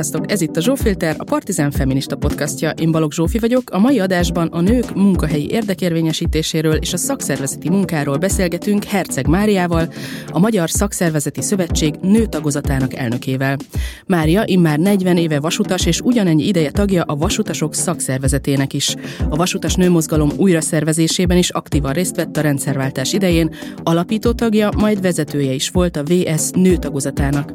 Sziasztok, ez itt a Zsófilter, a Partizán Feminista Podcastja. Én Balogh Zófi vagyok, a mai adásban a nők munkahelyi érdekérvényesítéséről és a szakszervezeti munkáról beszélgetünk Herceg Máriával, a Magyar Szakszervezeti Szövetség nőtagozatának elnökével. Mária immár 40 éve vasutas és ugyanennyi ideje tagja a Vasutasok szakszervezetének is. A vasutas nőmozgalom újraszervezésében is aktívan részt vett a rendszerváltás idején, alapító tagja, majd vezetője is volt a VS nőtagozatának.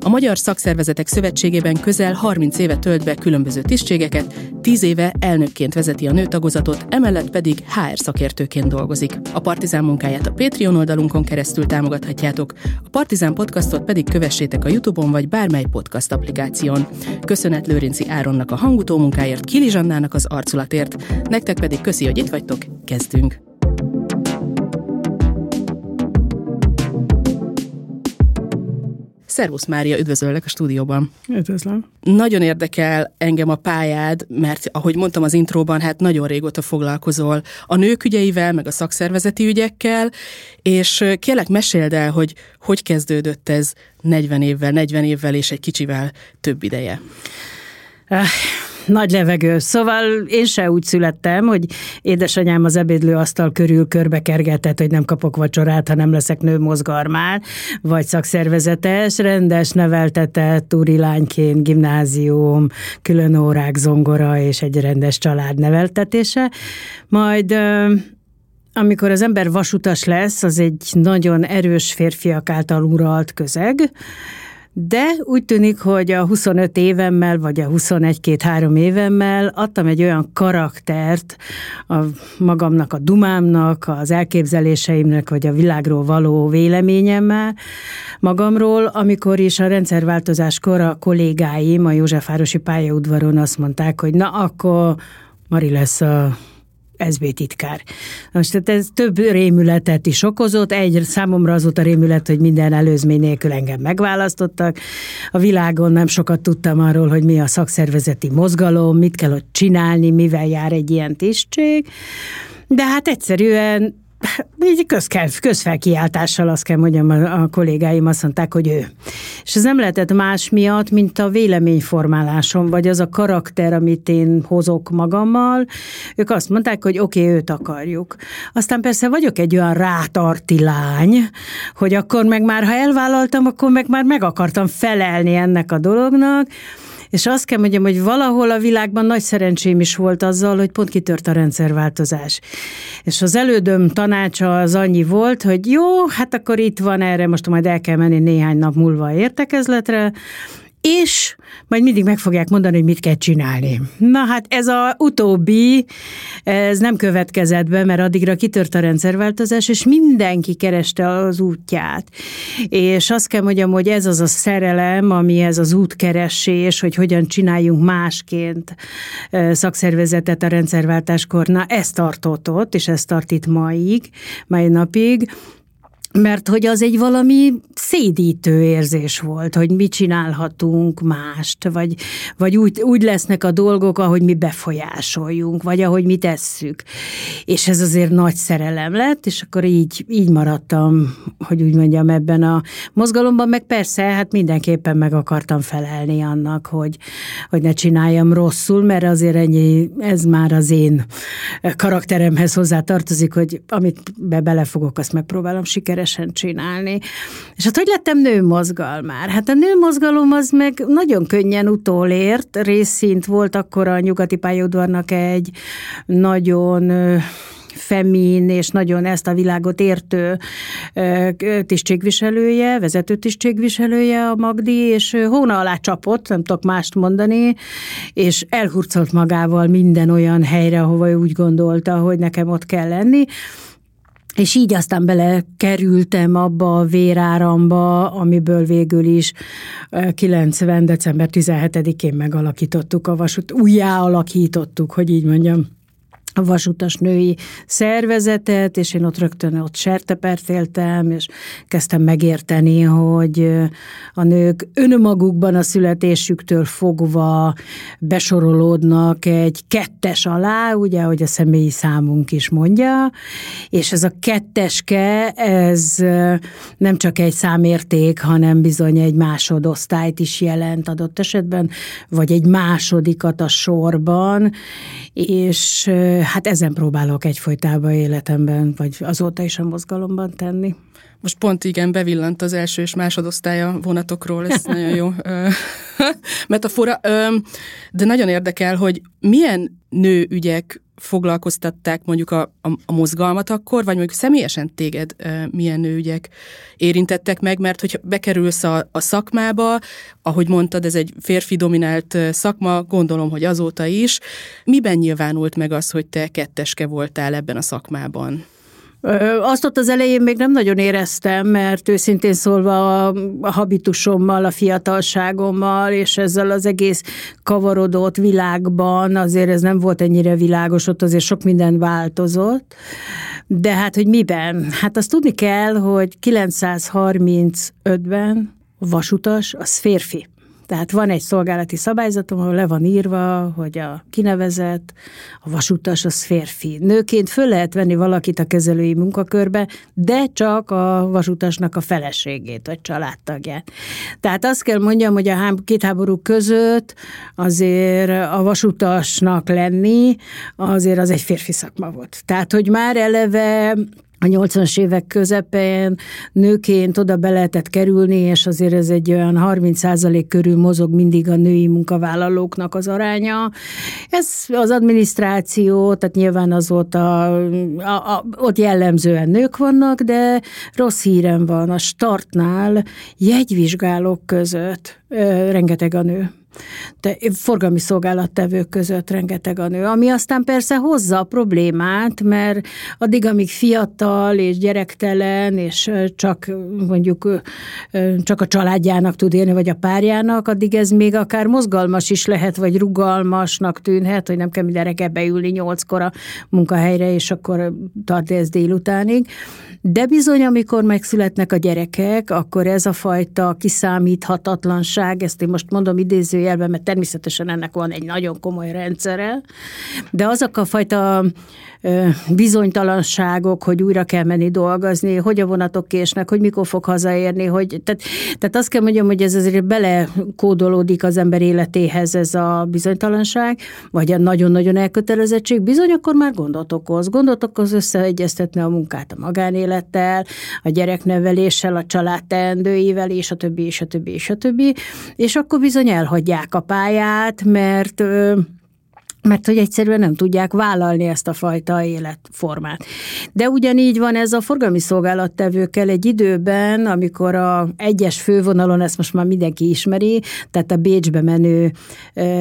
A Magyar Szakszervezetek Szövetségében közel 30 éve tölt be különböző tisztségeket, 10 éve elnökként vezeti a nőtagozatot, emellett pedig HR szakértőként dolgozik. A Partizán munkáját a Patreon oldalunkon keresztül támogathatjátok, a Partizán podcastot pedig kövessétek a YouTube-on vagy bármely podcast applikáción. Köszönet Lőrinczi Áronnak a hangutó munkáért, Kilizsannának az arculatért. Nektek pedig köszi, hogy itt vagytok, kezdünk! Szervusz Mária, üdvözöllek a stúdióban. Üdvözlöm. Nagyon érdekel engem a pályád, mert ahogy mondtam az intróban, hát nagyon régóta foglalkozol a nők ügyeivel, meg a szakszervezeti ügyekkel, és kérlek meséld el, hogy hogy kezdődött ez 40 évvel és egy kicsivel több ideje. Nagy levegő. Szóval én se úgy születtem, hogy édesanyám az ebédlőasztal körül körbekergetett, hogy nem kapok vacsorát, ha nem leszek nőmozgarmár, vagy szakszervezetes, rendes, neveltetett, úrilányként, gimnázium, külön órák, zongora és egy rendes család neveltetése. Majd... amikor az ember vasutas lesz, az egy nagyon erős férfiak által uralt közeg, de úgy tűnik, hogy a 25 évemmel, vagy a 21-23 évemmel adtam egy olyan karaktert a magamnak, a dumámnak, az elképzeléseimnek, vagy a világról való véleményemmel magamról, amikor is a rendszerváltozáskor a kollégáim a József Árosi pályaudvaron azt mondták, hogy na akkor Mari lesz a SZB titkár. Most ez több rémületet is okozott. Számomra az volt a rémület, hogy minden előzmény nélkül engem megválasztottak. A világon nem sokat tudtam arról, hogy mi a szakszervezeti mozgalom, mit kell ott csinálni, mivel jár egy ilyen tisztség. De hát egyszerűen így közfelkiáltással azt kell mondjam, a kollégáim azt mondták, hogy ő. És ez nem lehetett más miatt, mint a véleményformálásom, vagy az a karakter, amit én hozok magammal. Ők azt mondták, hogy oké, őt akarjuk. Aztán persze vagyok egy olyan rátarti lány, hogy akkor meg már, ha elvállaltam, akkor meg akartam felelni ennek a dolognak. És azt kell mondjam, hogy valahol a világban nagy szerencsém is volt azzal, hogy pont kitört a rendszerváltozás. És az elődöm tanácsa az annyi volt, hogy jó, hát akkor itt van erre, most majd el kell menni néhány nap múlva értekezletre, és majd mindig meg fogják mondani, hogy mit kell csinálni. Na hát ez az utóbbi, ez nem következett be, mert addigra kitört a rendszerváltozás, és mindenki kereste az útját. És azt kell mondjam, hogy ez az a szerelem, ami ez az útkeresés, hogy hogyan csináljunk másként szakszervezetet a rendszerváltáskor. Na ez tartott ott, és ez tart itt mai napig, mert hogy az egy valami szédítő érzés volt, hogy mit csinálhatunk mást, vagy úgy lesznek a dolgok, ahogy mi befolyásoljunk, vagy ahogy mi tesszük. És ez azért nagy szerelem lett, és akkor így maradtam, hogy úgy mondjam, ebben a mozgalomban, meg persze, hát mindenképpen meg akartam felelni annak, hogy ne csináljam rosszul, mert azért ennyi, ez már az én karakteremhez hozzátartozik, hogy amit belefogok, azt megpróbálom sikeres csinálni. És hát hogy lettem nőmozgalmár? Hát a nőmozgalom az meg nagyon könnyen utolért, részint volt akkor a Nyugati pályaudvarnak egy nagyon femin és nagyon ezt a világot értő tisztségviselője, vezető tisztségviselője a Magdi, és hóna alá csapott, nem tudok mást mondani, és elhurcolt magával minden olyan helyre, ahova úgy gondolta, hogy nekem ott kell lenni. És így aztán belekerültem abba a véráramba, amiből végül is 90. december 17-én megalakítottuk a vasút, újjáalakítottuk, hogy így mondjam, a vasutas női szervezetet, és én ott rögtön sertepert éltem, és kezdtem megérteni, hogy a nők önmagukban a születésüktől fogva besorolódnak egy 2 alá, ugye, ahogy a személyi számunk is mondja, és ez a 2-eske, ez nem csak egy számérték, hanem bizony egy másodosztályt is jelent adott esetben, vagy egy másodikat a sorban, és hát ezen próbálok egyfolytában életemben, vagy azóta is a mozgalomban tenni. Most pont igen, bevillant az első és másodosztálya vonatokról, ez nagyon jó metafora. De nagyon érdekel, hogy milyen nőügyek foglalkoztatták mondjuk a mozgalmat akkor, vagy mondjuk személyesen téged milyen nőügyek érintettek meg, mert hogyha bekerülsz a szakmába, ahogy mondtad, ez egy férfi dominált szakma, gondolom, hogy azóta is. Miben nyilvánult meg az, hogy te 2-eske voltál ebben a szakmában? Azt ott az elején még nem nagyon éreztem, mert őszintén szólva a habitusommal, a fiatalságommal, és ezzel az egész kavarodott világban azért ez nem volt ennyire világos, ott azért sok minden változott. De hát, hogy miben? Hát azt tudni kell, hogy 935-ben a vasutas az férfi. Tehát van egy szolgálati szabályzatom, ahol le van írva, hogy a kinevezett, a vasutas az férfi. Nőként föl lehet venni valakit a kezelői munkakörbe, de csak a vasutasnak a feleségét, vagy családtagját. Tehát azt kell mondjam, hogy a két háború között azért a vasutasnak lenni, azért az egy férfi szakma volt. Tehát, hogy már eleve a 80-as évek közepén nőként oda be lehetett kerülni, és azért ez egy olyan 30% körül mozog mindig a női munkavállalóknak az aránya. Ez az adminisztráció, tehát nyilván az volt ott jellemzően nők vannak, de rossz hírem van, a startnál jegyvizsgálók között rengeteg a nő. Forgalmi szolgálattevők között rengeteg a nő, ami aztán persze hozza a problémát, mert addig, amíg fiatal és gyerektelen, és csak mondjuk csak a családjának tud élni, vagy a párjának, addig ez még akár mozgalmas is lehet, vagy rugalmasnak tűnhet, hogy nem kell minden reggel beülni 8-kor a munkahelyre, és akkor tart ez délutánig. De bizony, amikor megszületnek a gyerekek, akkor ez a fajta kiszámíthatatlanság, ezt én most mondom idézőjelben, mert természetesen ennek van egy nagyon komoly rendszere, de azok a fajta bizonytalanságok, hogy újra kell menni dolgozni, hogy a vonatok késnek, hogy mikor fog hazaérni, hogy, tehát azt kell mondjam, hogy ez azért belekódolódik az ember életéhez ez a bizonytalanság, vagy a nagyon-nagyon elkötelezettség, bizony akkor már gondot okoz összeegyeztetni a munkát a magánélettel, a gyerekneveléssel, a család teendőivel, és a többi, és a többi, és a többi, és akkor bizony elhagyják a pályát, mert hogy egyszerűen nem tudják vállalni ezt a fajta életformát. De ugyanígy van ez a forgalmi szolgálattevőkkel egy időben, amikor a egyes fővonalon, ezt most már mindenki ismeri, tehát a Bécsbe menő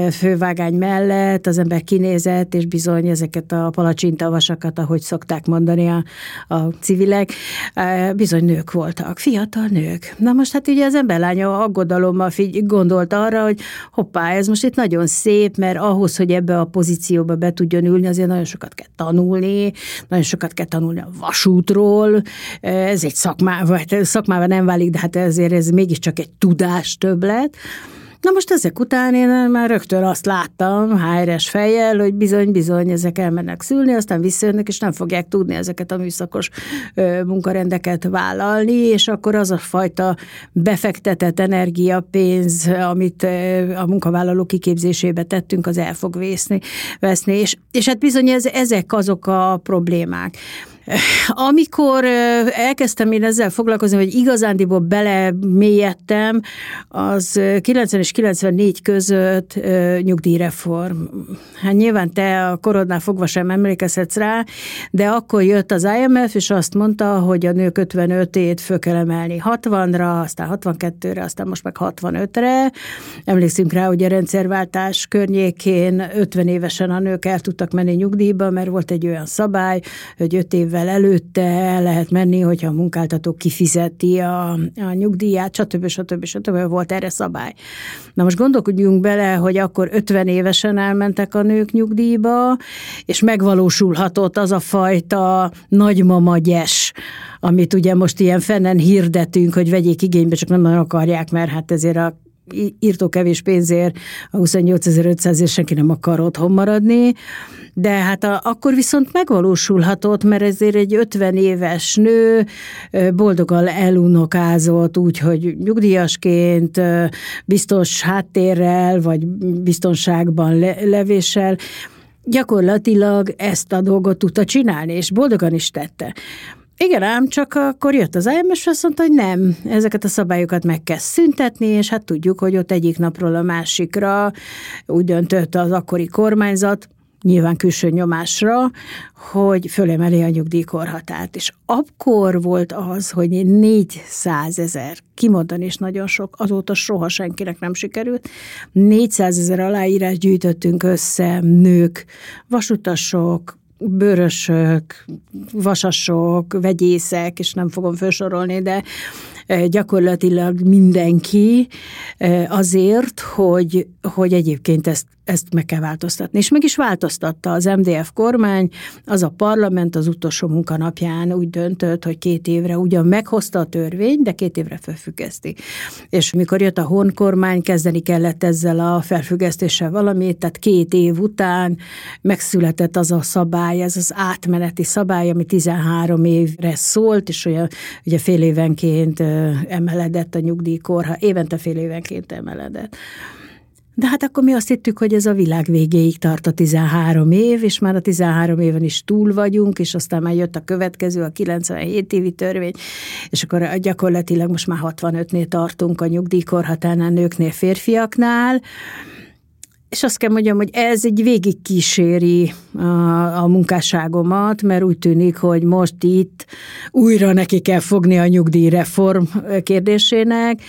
fővágány mellett az ember kinézett, és bizony ezeket a palacsintavasakat, ahogy szokták mondani a civilek, bizony nők voltak, fiatal nők. Na most hát ugye az emberlánya aggodalommal gondolt arra, hogy hoppá, ez most itt nagyon szép, mert ahhoz, hogy ebbe a pozícióba be tudjon ülni, azért nagyon sokat kell tanulni a vasútról, ez egy szakmával nem válik, de hát ezért ez mégiscsak egy tudástöbblet. Na most ezek után én már rögtön azt láttam HR-es fejjel, hogy bizony ezek elmennek szülni, aztán visszajönnek, és nem fogják tudni ezeket a műszakos munkarendeket vállalni, és akkor az a fajta befektetett energia, pénz, amit a munkavállaló kiképzésébe tettünk, az el fog veszni, és hát bizony ezek azok a problémák. Amikor elkezdtem én ezzel foglalkozni, hogy igazándiból belemélyedtem, az 90 és 94 között nyugdíjreform. Hát nyilván te a korodnál fogva sem emlékezhetsz rá, de akkor jött az IMF, és azt mondta, hogy a nők 55-ét föl kell emelni 60-ra, aztán 62-re, aztán most meg 65-re. Emlékszünk rá, hogy a rendszerváltás környékén 50 évesen a nők el tudtak menni nyugdíjba, mert volt egy olyan szabály, hogy 5 év évvel előtte el lehet menni, hogyha a munkáltató kifizeti a nyugdíját, stb. Volt erre szabály. Na most gondolkodjunk bele, hogy akkor 50 évesen elmentek a nők nyugdíjba, és megvalósulhatott az a fajta nagymama gyes, amit ugye most ilyen fennen hirdetünk, hogy vegyék igénybe, csak nem nagyon akarják, mert hát ezért a írtó kevés pénzért a 28.500-ért senki nem akar otthon maradni, de hát akkor viszont megvalósulhatott, mert ezért egy 50 éves nő boldogan elunokázott úgy, hogy nyugdíjasként, biztos háttérrel, vagy biztonságban levéssel, gyakorlatilag ezt a dolgot tudta csinálni, és boldogan is tette. Igen ám, csak akkor jött az IMF, és azt mondta, hogy nem, ezeket a szabályokat meg kell szüntetni, és hát tudjuk, hogy ott egyik napról a másikra úgy döntött az akkori kormányzat, nyilván külső nyomásra, hogy fölemeli a nyugdíjkorhatárt. És akkor volt az, hogy 400 000, kimondani is nagyon sok, azóta soha senkinek nem sikerült, 400 000 aláírás gyűjtöttünk össze, nők, vasutasok, bőrösök, vasasok, vegyészek, és nem fogom felsorolni, de gyakorlatilag mindenki azért, hogy egyébként ezt meg kell változtatni. És meg is változtatta az MDF kormány, az a parlament az utolsó munkanapján úgy döntött, hogy 2 évre ugyan meghozta a törvényt, de 2 évre felfüggeszti. És mikor jött a Horn kormány, kezdeni kellett ezzel a felfüggesztéssel valamit, tehát 2 év után megszületett az a szabály, ez az átmeneti szabály, ami 13 évre szólt, és olyan ugye fél évenként emeledett a nyugdíjkorhatár, évente fél évenként emeledett. De hát akkor mi azt hittük, hogy ez a világ végéig tart a 13 év, és már a 13 éven is túl vagyunk, és aztán már jött a következő, a 97 évi törvény, és akkor gyakorlatilag most már 65-nél tartunk a nyugdíjkorhatárnál, nőknél, férfiaknál, és azt kell mondjam, hogy ez egy végig kíséri a munkásságomat, mert úgy tűnik, hogy most itt újra neki kell fogni a nyugdíjreform kérdésének,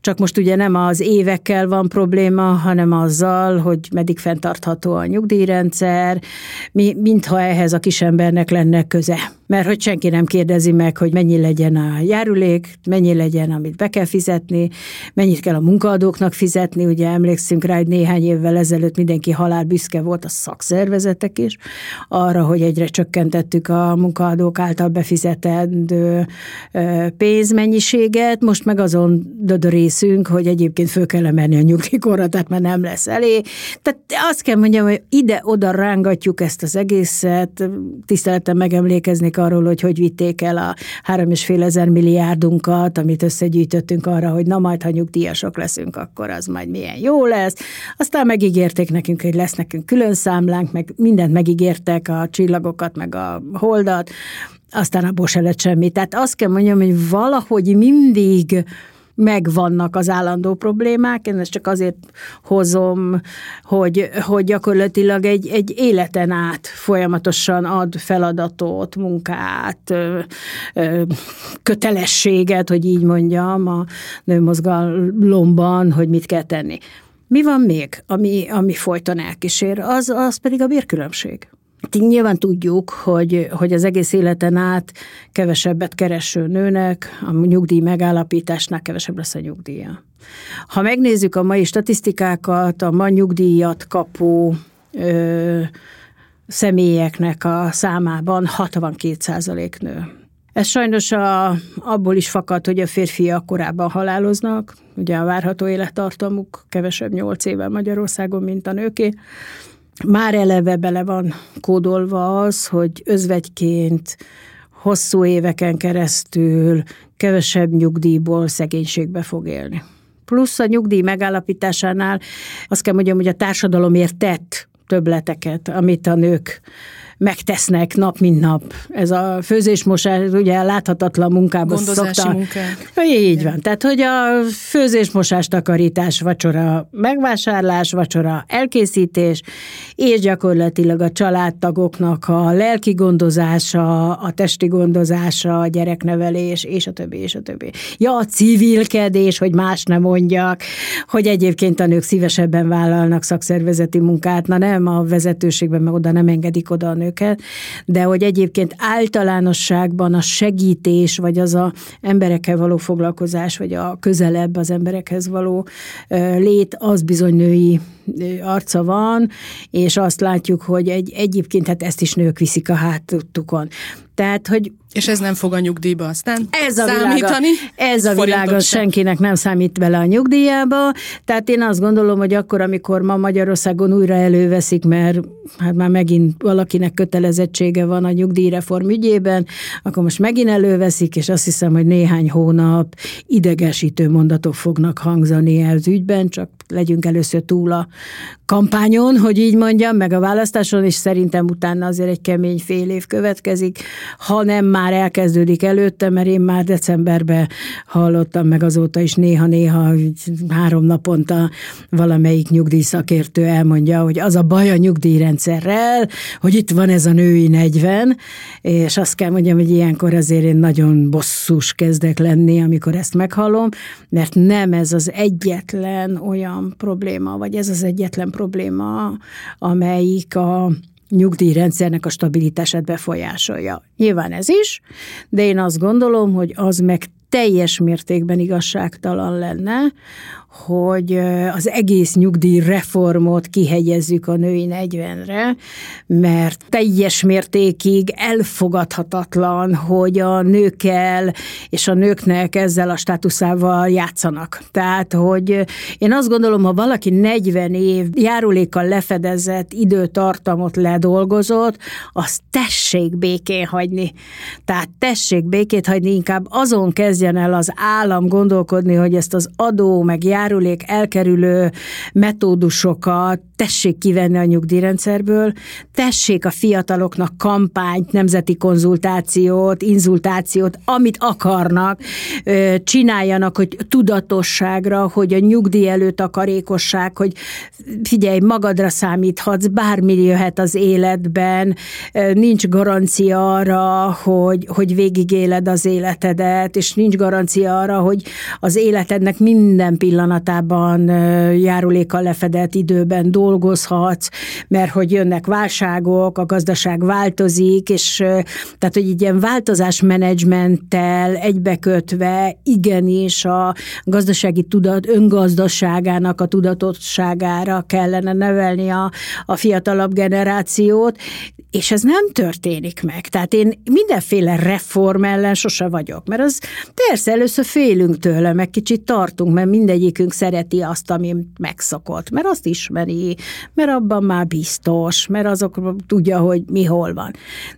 csak most ugye nem az évekkel van probléma, hanem azzal, hogy meddig fenntartható a nyugdíjrendszer, mintha ehhez a kisembernek lenne köze. Mert hogy senki nem kérdezi meg, hogy mennyi legyen a járulék, mennyi legyen, amit be kell fizetni, mennyit kell a munkaadóknak fizetni, ugye emlékszünk rá, hogy néhány évvel ezelőtt mindenki halálbüszke volt, a szakszervezetek is, arra, hogy egyre csökkentettük a munkaadók által befizetendő pénzmennyiséget, most meg azon dödörészünk, hogy egyébként föl kell emelni a nyugdíjkorra, tehát már nem lesz elég. Tehát azt kell mondjam, hogy ide-oda rángatjuk ezt az egészet, tisztelettel megemlékeznék arról, hogy vitték el a 3,5 milliárdunkat, amit összegyűjtöttünk arra, hogy na majd, ha nyugdíjasok leszünk, akkor az majd milyen jó lesz. Aztán megígérték nekünk, hogy lesz nekünk külön számlánk, meg mindent megígértek, a csillagokat, meg a holdat, aztán abból se lett semmi. Tehát azt kell mondjam, hogy valahogy mindig megvannak az állandó problémák, én ezt csak azért hozom, hogy gyakorlatilag egy életen át folyamatosan ad feladatot, munkát, kötelességet, hogy így mondjam, a nőmozgalomban, hogy mit kell tenni. Mi van még, ami folyton elkísér? Az pedig a bérkülönbség. Nyilván tudjuk, hogy az egész életen át kevesebbet kereső nőnek a nyugdíj megállapításnál kevesebb lesz a nyugdíja. Ha megnézzük a mai statisztikákat, a ma nyugdíjat kapó személyeknek a számában 62% nő. Ez sajnos abból is fakad, hogy a férfiak korábban haláloznak, ugye a várható élettartamuk kevesebb 8 éve Magyarországon, mint a nőké. Már eleve bele van kódolva az, hogy özvegyként hosszú éveken keresztül kevesebb nyugdíjból szegénységbe fog élni. Plusz a nyugdíj megállapításánál azt kell mondjam, hogy a társadalomért tett többleteket, amit a nők megtesznek nap, mint nap. Ez a főzésmosás, ugye láthatatlan munkában szokta. Gondozási munkák. Így van. Tehát, hogy a főzésmosás, takarítás, vacsora megvásárlás, vacsora elkészítés, és gyakorlatilag a családtagoknak a lelki gondozása, a testi gondozása, a gyereknevelés, és a többi, és a többi. Ja, a civilkedés, hogy más ne mondjak, hogy egyébként a nők szívesebben vállalnak szakszervezeti munkát, na nem, a vezetőségben meg oda nem engedik oda a nők őket, de hogy egyébként általánosságban a segítés, vagy az a emberekkel való foglalkozás, vagy a közelebb az emberekhez való lét, az bizony női arca van, és azt látjuk, hogy egyébként hát ezt is nők viszik a hátukon. Tehát, hogy és ez nem fog a nyugdíjba aztán számítani? Ez a világon senkinek nem számít bele a nyugdíjába. Tehát én azt gondolom, hogy akkor, amikor ma Magyarországon újra előveszik, mert hát már megint valakinek kötelezettsége van a nyugdíjreform ügyében, akkor most megint előveszik, és azt hiszem, hogy néhány hónap idegesítő mondatok fognak hangzani az ügyben, csak legyünk először túl a kampányon, hogy így mondjam, meg a választáson, és szerintem utána azért egy kemény fél év következik, ha nem már elkezdődik előtte, mert én már decemberben hallottam, meg azóta is néha-néha 3 naponta valamelyik nyugdíjszakértő elmondja, hogy az a baj a nyugdíjrendszerrel, hogy itt van ez a női 40, és azt kell mondjam, hogy ilyenkor azért én nagyon bosszus kezdek lenni, amikor ezt meghallom, mert nem ez az egyetlen olyan probléma, vagy ez az egyetlen probléma, amelyik a nyugdíjrendszernek a stabilitását befolyásolja. Nyilván ez is, de én azt gondolom, hogy az meg teljes mértékben igazságtalan lenne, hogy az egész nyugdíjreformot kihegyezzük a női 40-re, mert teljes mértékig elfogadhatatlan, hogy a nőkkel és a nőknek ezzel a státuszával játszanak. Tehát, hogy én azt gondolom, ha valaki 40 év járulékkal lefedezett időtartamot ledolgozott, azt tessék békén hagyni. Tehát tessék békét hagyni, inkább azon kezdjen el az állam gondolkodni, hogy ezt az adó meg járulék elkerülő metódusokat tessék kivenni a nyugdíjrendszerből, tessék a fiataloknak kampányt, nemzeti konzultációt, inzultációt, amit akarnak, csináljanak, hogy tudatosságra, hogy a nyugdíj előtt takarékosság, hogy figyelj, magadra számíthatsz, bármi jöhet az életben, nincs garancia arra, hogy végigéled az életedet, és nincs garancia arra, hogy az életednek minden pillanatában járulékkal lefedett időben dolgozhatsz, mert hogy jönnek válságok, a gazdaság változik, és tehát, hogy így ilyen változásmenedzsmenttel egybekötve igenis a gazdasági tudat öngazdaságának a tudatosságára kellene nevelni a fiatalabb generációt, és ez nem történik meg. Tehát én mindenféle reform ellen sose vagyok, mert az persze először félünk tőle, meg kicsit tartunk, mert mindegyikünk szereti azt, ami megszokott, mert azt ismeri, mert abban már biztos, mert azok tudja, hogy mi hol van.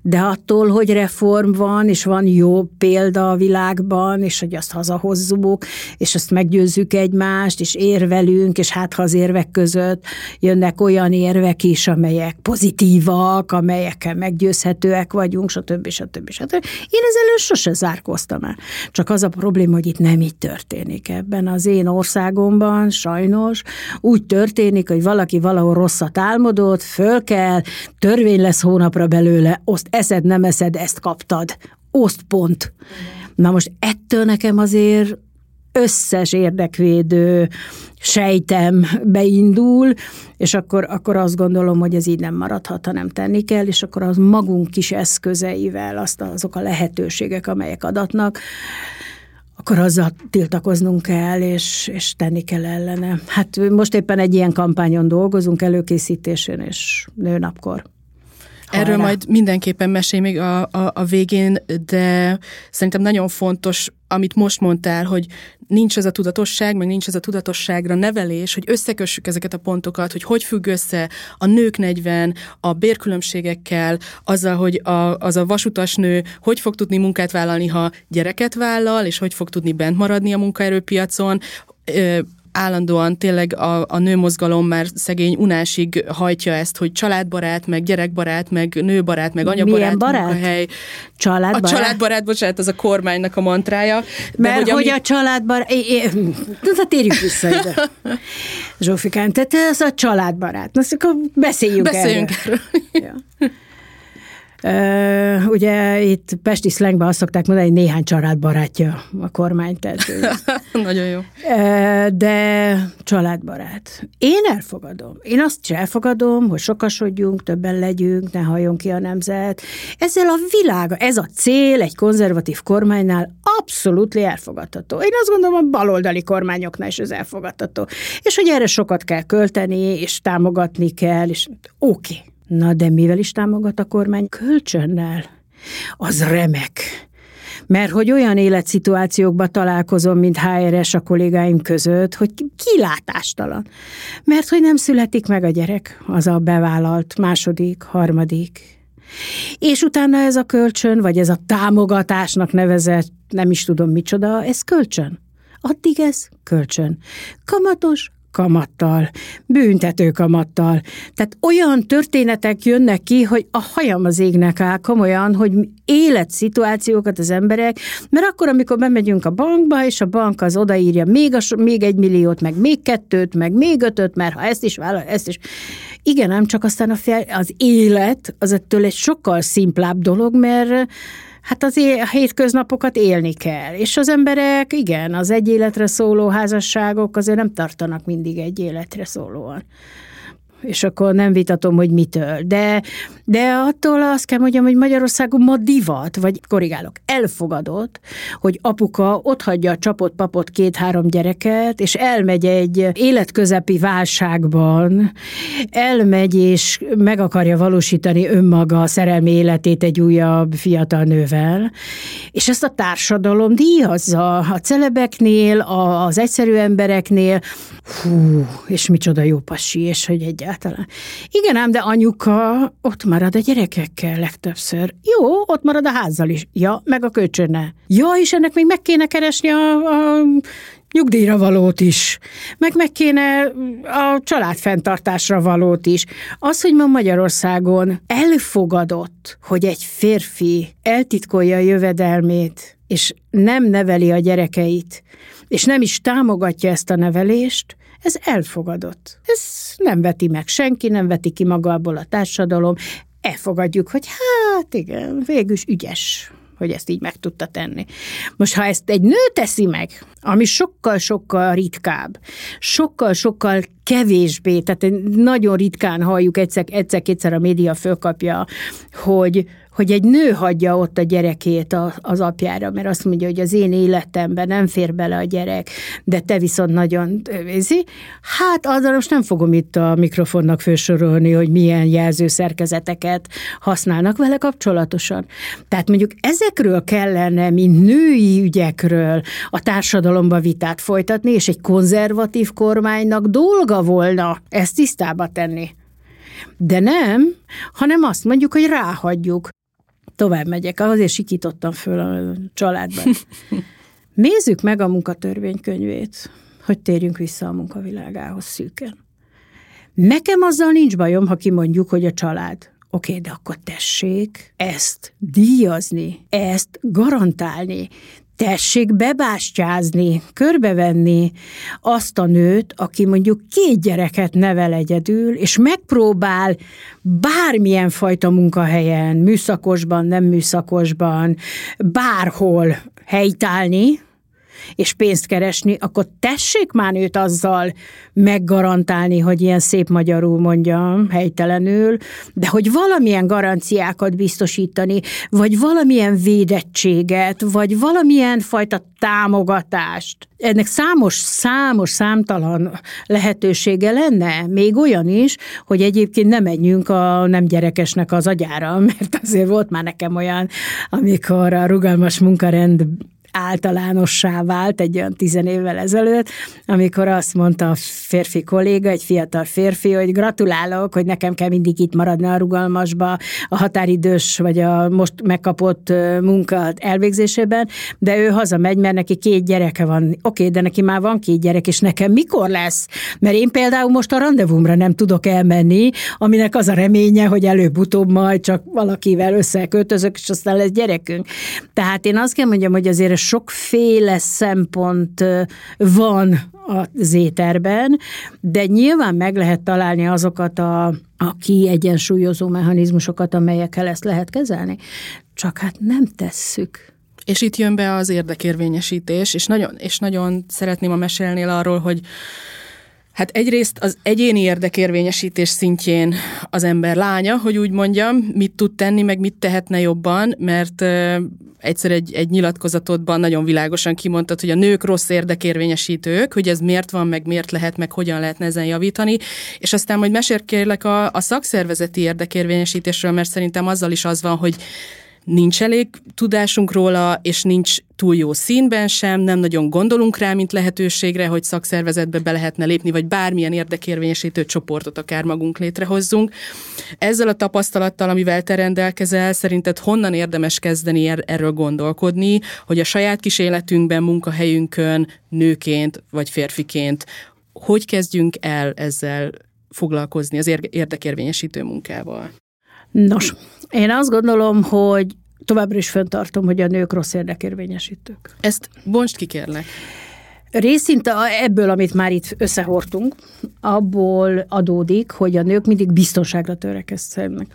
De attól, hogy reform van, és van jó példa a világban, és hogy azt hazahozzuk, és azt meggyőzzük egymást, és érvelünk, és hát ha az érvek között jönnek olyan érvek is, amelyek pozitívak, amelyekkel meggyőzhetőek vagyunk, stb. Én ezelől sose zárkóztam el. Csak az a probléma, hogy itt nem így történik ebben az én országomban, sajnos. Úgy történik, hogy valaki valahol rosszat álmodott, föl kell, törvény lesz hónapra belőle, azt eszed, nem eszed, ezt kaptad. Oszt pont. Na most ettől nekem azért összes érdekvédő sejtem beindul, és akkor azt gondolom, hogy ez így nem maradhat, hanem tenni kell, és akkor az magunk kis eszközeivel azok a lehetőségek, amelyek adatnak, akkor azzal tiltakoznunk kell, és tenni kell ellene. Hát most éppen egy ilyen kampányon dolgozunk, előkészítésén és nőnapkor. Erről majd mindenképpen mesélj még a végén, de szerintem nagyon fontos, amit most mondtál, hogy nincs ez a tudatosság, meg nincs ez a tudatosságra nevelés, hogy összekössük ezeket a pontokat, hogy függ össze a nők 40, a bérkülönbségekkel, azzal, hogy az a vasutasnő hogy fog tudni munkát vállalni, ha gyereket vállal, és hogy fog tudni bent maradni a munkaerőpiacon. Állandóan tényleg a nőmozgalom már szegény unásig hajtja ezt, hogy családbarát, meg gyerekbarát, meg nőbarát, meg anyabarát. Milyen barát? Munkahely. Családbarát? A családbarát, bocsánat, az a kormánynak a mantrája. Mert hogy a családbarát... Térjük vissza ide. Zsófikám, tehát ez a családbarát. Beszéljünk erről. Ugye itt pesti szlengben azt szokták mondani, hogy néhány családbarátja a kormány. Tehát, nagyon jó. De családbarát. Én elfogadom. Én azt is elfogadom, hogy sokasodjunk, többen legyünk, ne halljon ki a nemzet. Ezzel a világa, ez a cél egy konzervatív kormánynál abszolút elfogadható. Én azt gondolom, a baloldali kormányoknál is ez elfogadható. És hogy erre sokat kell költeni, és támogatni kell, és oké. Na, de mivel is támogat a kormány? Kölcsönnel. Az remek. Mert hogy olyan életszituációkba találkozom, mint HR-es a kollégáim között, hogy kilátástalan. Mert hogy nem születik meg a gyerek, az a bevállalt második, harmadik. És utána ez a kölcsön, vagy ez a támogatásnak nevezett, nem is tudom micsoda, ez kölcsön. Addig ez kölcsön. Kamatos kamattal, büntető kamattal. Tehát olyan történetek jönnek ki, hogy a hajam az égnek áll komolyan, hogy életszituációkat az emberek, mert akkor, amikor bemegyünk a bankba, és a bank az odaírja még 1 milliót, meg még 2-t, meg még 5-öt, mert ha ezt is vállal, ezt is. Igen, nem csak aztán az élet, az ettől egy sokkal szimplább dolog, mert hát az hétköznapokat élni kell. És az emberek, igen, az egy életre szóló házasságok azért nem tartanak mindig egy életre szólóan. És akkor nem vitatom, hogy mitől. De attól azt kell mondjam, hogy Magyarországon ma divat, vagy korrigálok, elfogadott, hogy apuka otthagyja a csapott-papot 2-3 gyereket, és elmegy egy életközepi válságban, elmegy és meg akarja valósítani önmaga szerelmi életét egy újabb fiatal nővel, és ezt a társadalom díjazza a celebeknél, az egyszerű embereknél. Hú, és micsoda jó pasi, és hogy egyáltalán. Igen ám, de anyuka ott marad a gyerekekkel legtöbbször. Jó, ott marad a házzal is. Ja, meg a kölcsönnel. Ja, és ennek még meg kéne keresni a nyugdíjra valót is. Meg kéne a családfenntartásra valót is. Az, hogy ma Magyarországon elfogadott, hogy egy férfi eltitkolja a jövedelmét, és nem neveli a gyerekeit, és nem is támogatja ezt a nevelést, ez elfogadott. Ez nem veti meg senki, nem veti ki magából a társadalom. Elfogadjuk, hogy hát igen, végül is ügyes, hogy ezt így meg tudta tenni. Most, ha ezt egy nő teszi meg, ami sokkal-sokkal ritkább, sokkal-sokkal kevésbé, tehát nagyon ritkán halljuk egyszer-kétszer a média fölkapja, hogy egy nő hagyja ott a gyerekét az apjára, mert azt mondja, hogy az én életemben nem fér bele a gyerek, de te viszont nagyon vézi. Hát azzal most nem fogom itt a mikrofonnak fősorolni, hogy milyen jelzőszerkezeteket használnak vele kapcsolatosan. Tehát mondjuk ezekről kellene, mint női ügyekről a társadalomba vitát folytatni, és egy konzervatív kormánynak dolga volna ezt tisztába tenni. De nem, hanem azt mondjuk, hogy ráhagyjuk. Tovább megyek, azért sikítottam föl a családban. Nézzük meg a munkatörvénykönyvét, hogy térjünk vissza a munkavilágához szűken. Nekem azzal nincs bajom, ha kimondjuk, hogy a család. Oké, de akkor tessék ezt díjazni, ezt garantálni. Tessék bebástyázni, körbevenni azt a nőt, aki mondjuk 2 gyereket nevel egyedül, és megpróbál bármilyen fajta munkahelyen, műszakosban, nem műszakosban, bárhol helytállni, és pénzt keresni, akkor tessék már őt azzal meggarantálni, hogy ilyen szép magyarul mondjam, helytelenül, de hogy valamilyen garanciákat biztosítani, vagy valamilyen védettséget, vagy valamilyen fajta támogatást. Ennek számos, számtalan lehetősége lenne, még olyan is, hogy egyébként ne menjünk a nem gyerekesnek az agyára, mert azért volt már nekem olyan, amikor a rugalmas munkarend általánossá vált egy olyan 10 évvel ezelőtt, amikor azt mondta a férfi kolléga, egy fiatal férfi, hogy gratulálok, hogy nekem kell mindig itt maradni a rugalmasba, a határidős, vagy a most megkapott munka elvégzésében, de ő hazamegy, mert neki 2 gyereke van. Oké, de neki már van 2 gyerek, és nekem mikor lesz? Mert én például most a randevumra nem tudok elmenni, aminek az a reménye, hogy előbb-utóbb majd csak valakivel összeköltözök, és aztán lesz gyerekünk. Tehát én azt kell mondjam, hogy azért sokféle szempont van az éterben, de nyilván meg lehet találni azokat a kiegyensúlyozó mechanizmusokat, amelyekkel ezt lehet kezelni. Csak hát nem tesszük. És itt jön be az érdekérvényesítés, és nagyon szeretném a mesélnél arról, hogy hát egyrészt az egyéni érdekérvényesítés szintjén az ember lánya, hogy úgy mondjam, mit tud tenni, meg mit tehetne jobban, mert egyszer egy nyilatkozatodban nagyon világosan kimondtad, hogy a nők rossz érdekérvényesítők, hogy ez miért van, meg miért lehet, meg hogyan lehetne ezen javítani, és aztán majd mesélkérlek a szakszervezeti érdekérvényesítésről, mert szerintem azzal is az van, hogy nincs elég tudásunk róla, és nincs túl jó színben sem, nem nagyon gondolunk rá, mint lehetőségre, hogy szakszervezetbe be lehetne lépni, vagy bármilyen érdekérvényesítő csoportot akár magunk létrehozzunk. Ezzel a tapasztalattal, amivel te rendelkezel, szerinted honnan érdemes kezdeni erről gondolkodni, hogy a saját kis életünkben, munkahelyünkön, nőként vagy férfiként, hogy kezdjünk el ezzel foglalkozni, az érdekérvényesítő munkával? Nos, én azt gondolom, hogy továbbra is fenntartom, hogy a nők rossz érdekérvényesítők. Ezt bontsd ki, kérlek. Részint ebből, amit már itt összehortunk, abból adódik, hogy a nők mindig biztonságra törekednek.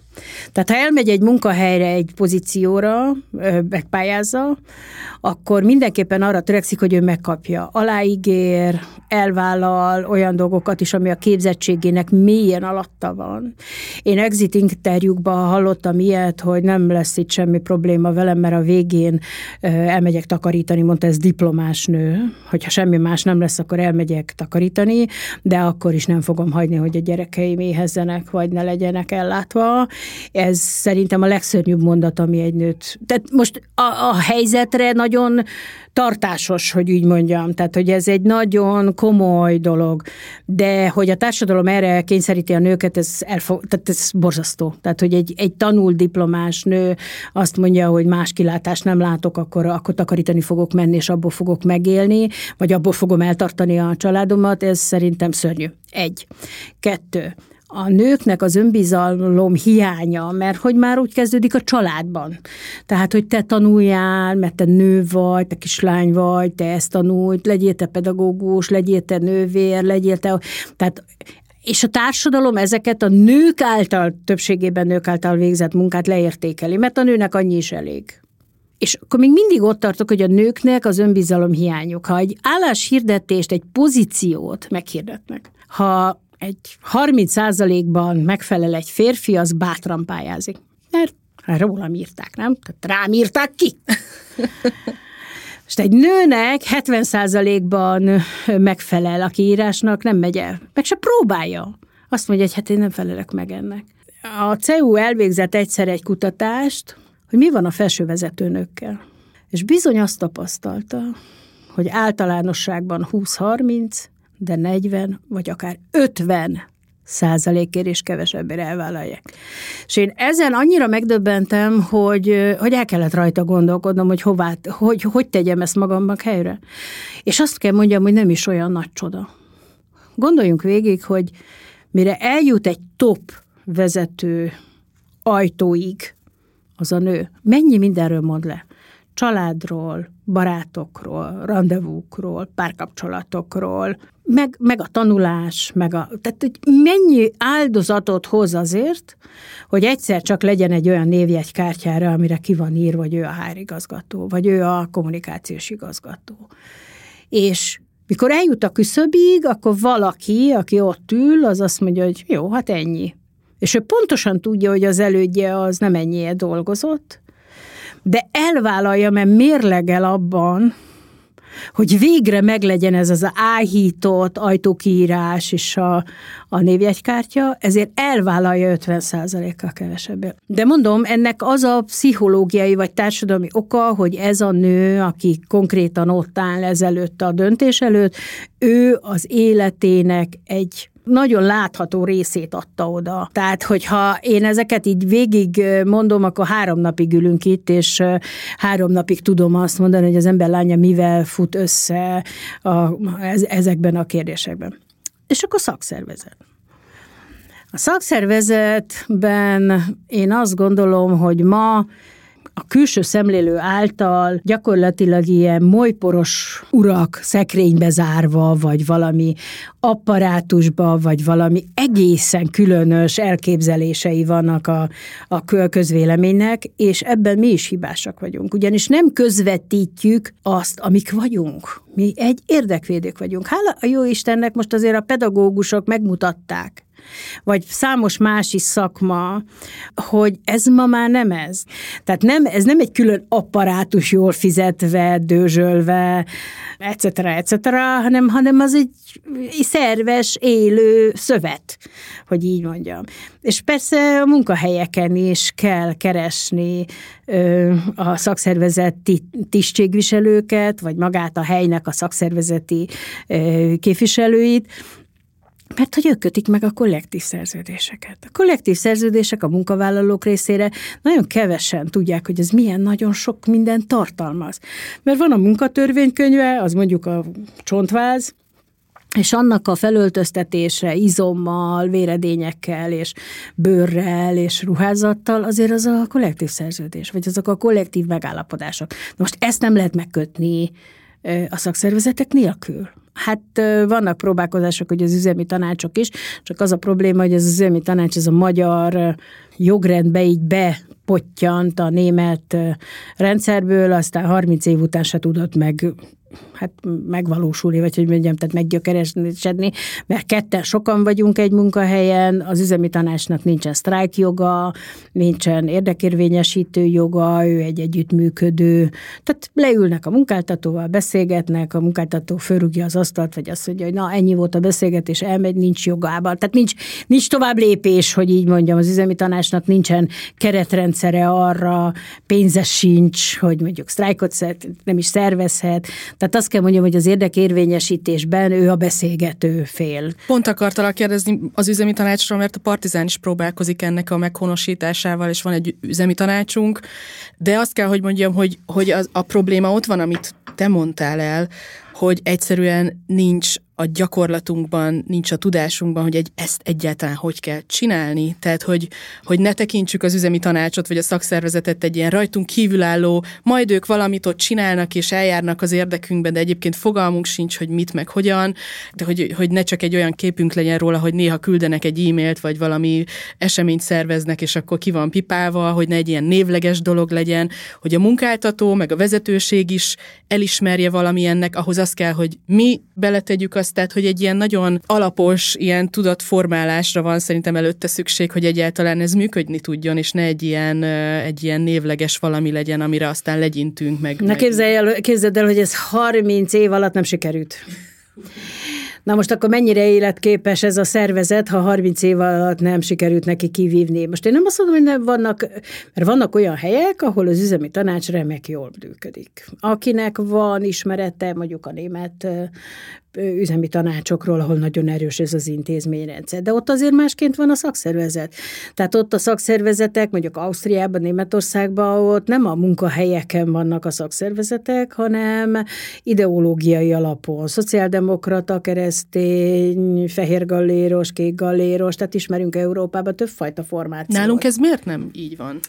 Tehát ha elmegy egy munkahelyre, egy pozícióra, megpályázza, akkor mindenképpen arra törekszik, hogy ő megkapja. Aláígér, elvállal olyan dolgokat is, ami a képzettségének mélyen alatta van. Én exit interjúkban hallottam ilyet, hogy nem lesz itt semmi probléma velem, mert a végén elmegyek takarítani, mondta ez diplomás nő, hogyha semmi más nem lesz, akkor elmegyek takarítani, de akkor is nem fogom hagyni, hogy a gyerekeim éhezzenek, vagy ne legyenek ellátva. Ez szerintem a legszörnyűbb mondat, ami egy nőt... Tehát most a helyzetre nagyon tartásos, hogy úgy mondjam. Tehát, hogy ez egy nagyon komoly dolog. De hogy a társadalom erre kényszeríti a nőket, tehát ez borzasztó. Tehát, hogy egy tanult diplomás nő azt mondja, hogy más kilátást nem látok, akkor takarítani fogok menni, és abból fogok megélni, vagy abból fogom eltartani a családomat, ez szerintem szörnyű. 1. 2. A nőknek az önbizalom hiánya, mert hogy már úgy kezdődik a családban. Tehát, hogy te tanuljál, mert te nő vagy, te kislány vagy, te ezt tanult, legyél te pedagógus, legyél te nővér, legyél te... Tehát, és a társadalom ezeket a nők által, többségében nők által végzett munkát leértékeli, mert a nőnek annyi is elég. És akkor még mindig ott tartok, hogy a nőknek az önbizalom hiányuk. Ha egy álláshirdetést, egy pozíciót meghirdetnek, ha egy 30%-ban megfelel egy férfi, az bátran pályázik. Mert rólam írták, nem? Tehát rám írták ki. És egy nőnek 70%-ban megfelel a kiírásnak, nem megy el. Meg se próbálja. Azt mondja, hogy hát én nem felelek meg ennek. A CEU elvégzett egyszer egy kutatást, hogy mi van a felsővezető nőkkel. És bizony azt tapasztalta, hogy általánosságban 20-30, de 40, vagy akár 50%-ért is kevesebbére elvállalják. És én ezen annyira megdöbbentem, hogy el kellett rajta gondolkodnom, hogy hogy tegyem ezt magamnak helyre. És azt kell mondjam, hogy nem is olyan nagy csoda. Gondoljunk végig, hogy mire eljut egy top vezető ajtóig az a nő, mennyi mindenről mond le. Családról, barátokról, rendezvúkról, párkapcsolatokról, meg a tanulás, tehát hogy mennyi áldozatot hoz azért, hogy egyszer csak legyen egy olyan névjegykártyára, amire ki van írva, vagy ő a HR igazgató, vagy ő a kommunikációs igazgató. És mikor eljut a küszöbig, akkor valaki, aki ott ül, az azt mondja, hogy jó, hát ennyi. És ő pontosan tudja, hogy az elődje az nem ennyire dolgozott, de elvállalja, mert mérlegel abban, hogy végre meglegyen ez az áhított ajtókiírás és a névjegykártya, ezért elvállalja 50%-kal kevesebbet. De mondom, ennek az a pszichológiai vagy társadalmi oka, hogy ez a nő, aki konkrétan ott áll ezelőtt a döntés előtt, ő az életének egy nagyon látható részét adta oda. Tehát, hogyha én ezeket így végig mondom, akkor 3 napig ülünk itt, és 3 napig tudom azt mondani, hogy az ember lánya mivel fut össze ezekben a kérdésekben. És akkor szakszervezet. A szakszervezetben én azt gondolom, hogy ma a külső szemlélő által gyakorlatilag ilyen molyporos urak szekrénybe zárva, vagy valami apparátusba, vagy valami egészen különös elképzelései vannak a közvéleménynek, és ebben mi is hibásak vagyunk. Ugyanis nem közvetítjük azt, amik vagyunk. Mi egy érdekvédők vagyunk. Hála a jó Istennek most azért a pedagógusok megmutatták, vagy számos másik szakma, hogy ez ma már nem ez. Tehát nem, ez nem egy külön apparátus jól fizetve, dőzsölve, etc., hanem az egy szerves, élő szövet, hogy így mondjam. És persze a munkahelyeken is kell keresni a szakszervezeti tisztségviselőket, vagy magát a helynek a szakszervezeti képviselőit, mert hogy ők kötik meg a kollektív szerződéseket. A kollektív szerződések a munkavállalók részére nagyon kevesen tudják, hogy ez milyen nagyon sok mindent tartalmaz. Mert van a munkatörvénykönyve, az mondjuk a csontváz, és annak a felöltöztetésre, izommal, véredényekkel, és bőrrel, és ruházattal azért az a kollektív szerződés, vagy azok a kollektív megállapodások. Most ezt nem lehet megkötni a szakszervezetek nélkül. Hát vannak próbálkozások, hogy az üzemi tanácsok is, csak az a probléma, hogy az üzemi tanács, ez a magyar jogrendbe így bepottyant a német rendszerből, aztán 30 év után se tudott megvalósulni, vagy hogy mondjam, tehát meggyökeresedni, mert ketten sokan vagyunk egy munkahelyen, az üzemi tanácsnak nincsen sztrájk joga, nincsen érdekérvényesítő joga, ő egy együttműködő, tehát leülnek a munkáltatóval, beszélgetnek, a munkáltató fölrúgja az asztalt, vagy azt mondja, hogy na, ennyi volt a beszélgetés, elmegy, nincs jogában, tehát nincs tovább lépés, hogy így mondjam, az üzemi tanácsnak nincsen keretrendszere arra, pénze sincs, hogy mondjuk sztrájkot nem is szervezhet. Tehát azt kell mondjam, hogy az érdekérvényesítésben ő a beszélgető fél. Pont akartalak kérdezni az üzemi tanácsról, mert a Partizán is próbálkozik ennek a meghonosításával, és van egy üzemi tanácsunk, de azt kell, hogy mondjam, hogy a probléma ott van, amit te mondtál el, hogy egyszerűen nincs a gyakorlatunkban, nincs a tudásunkban, hogy ezt egyáltalán hogy kell csinálni. Tehát, hogy ne tekintsük az üzemi tanácsot, vagy a szakszervezetet egy ilyen rajtunk kívülálló, majd ők valamit ott csinálnak, és eljárnak az érdekünkben, de egyébként fogalmunk sincs, hogy mit, meg hogyan, de hogy ne csak egy olyan képünk legyen róla, hogy néha küldenek egy e-mailt, vagy valami eseményt szerveznek, és akkor ki van pipálva, hogy ne egy ilyen névleges dolog legyen, hogy a munkáltató, meg a vezetőség is elismerje valamilyennek, ahhoz az kell, hogy mi beletegyük azt, tehát, hogy egy ilyen nagyon alapos ilyen tudatformálásra van szerintem előtte szükség, hogy egyáltalán ez működni tudjon, és ne egy ilyen névleges valami legyen, amire aztán legyintünk meg. Na képzeld el, hogy ez 30 év alatt nem sikerült. Na most akkor mennyire életképes ez a szervezet, ha 30 év alatt nem sikerült neki kivívni? Most én nem azt mondom, hogy nem vannak, mert vannak olyan helyek, ahol az üzemi tanács remek jól működik. Akinek van ismerete, mondjuk a német üzemi tanácsokról, ahol nagyon erős ez az intézményrendszer. De ott azért másként van a szakszervezet. Tehát ott a szakszervezetek, mondjuk Ausztriában, Németországban, ott nem a munkahelyeken vannak a szakszervezetek, hanem ideológiai alapon. Szociáldemokrata, keresztény, fehérgalléros, kékgalléros, tehát ismerünk Európában többfajta formációt. Nálunk ez miért nem így van?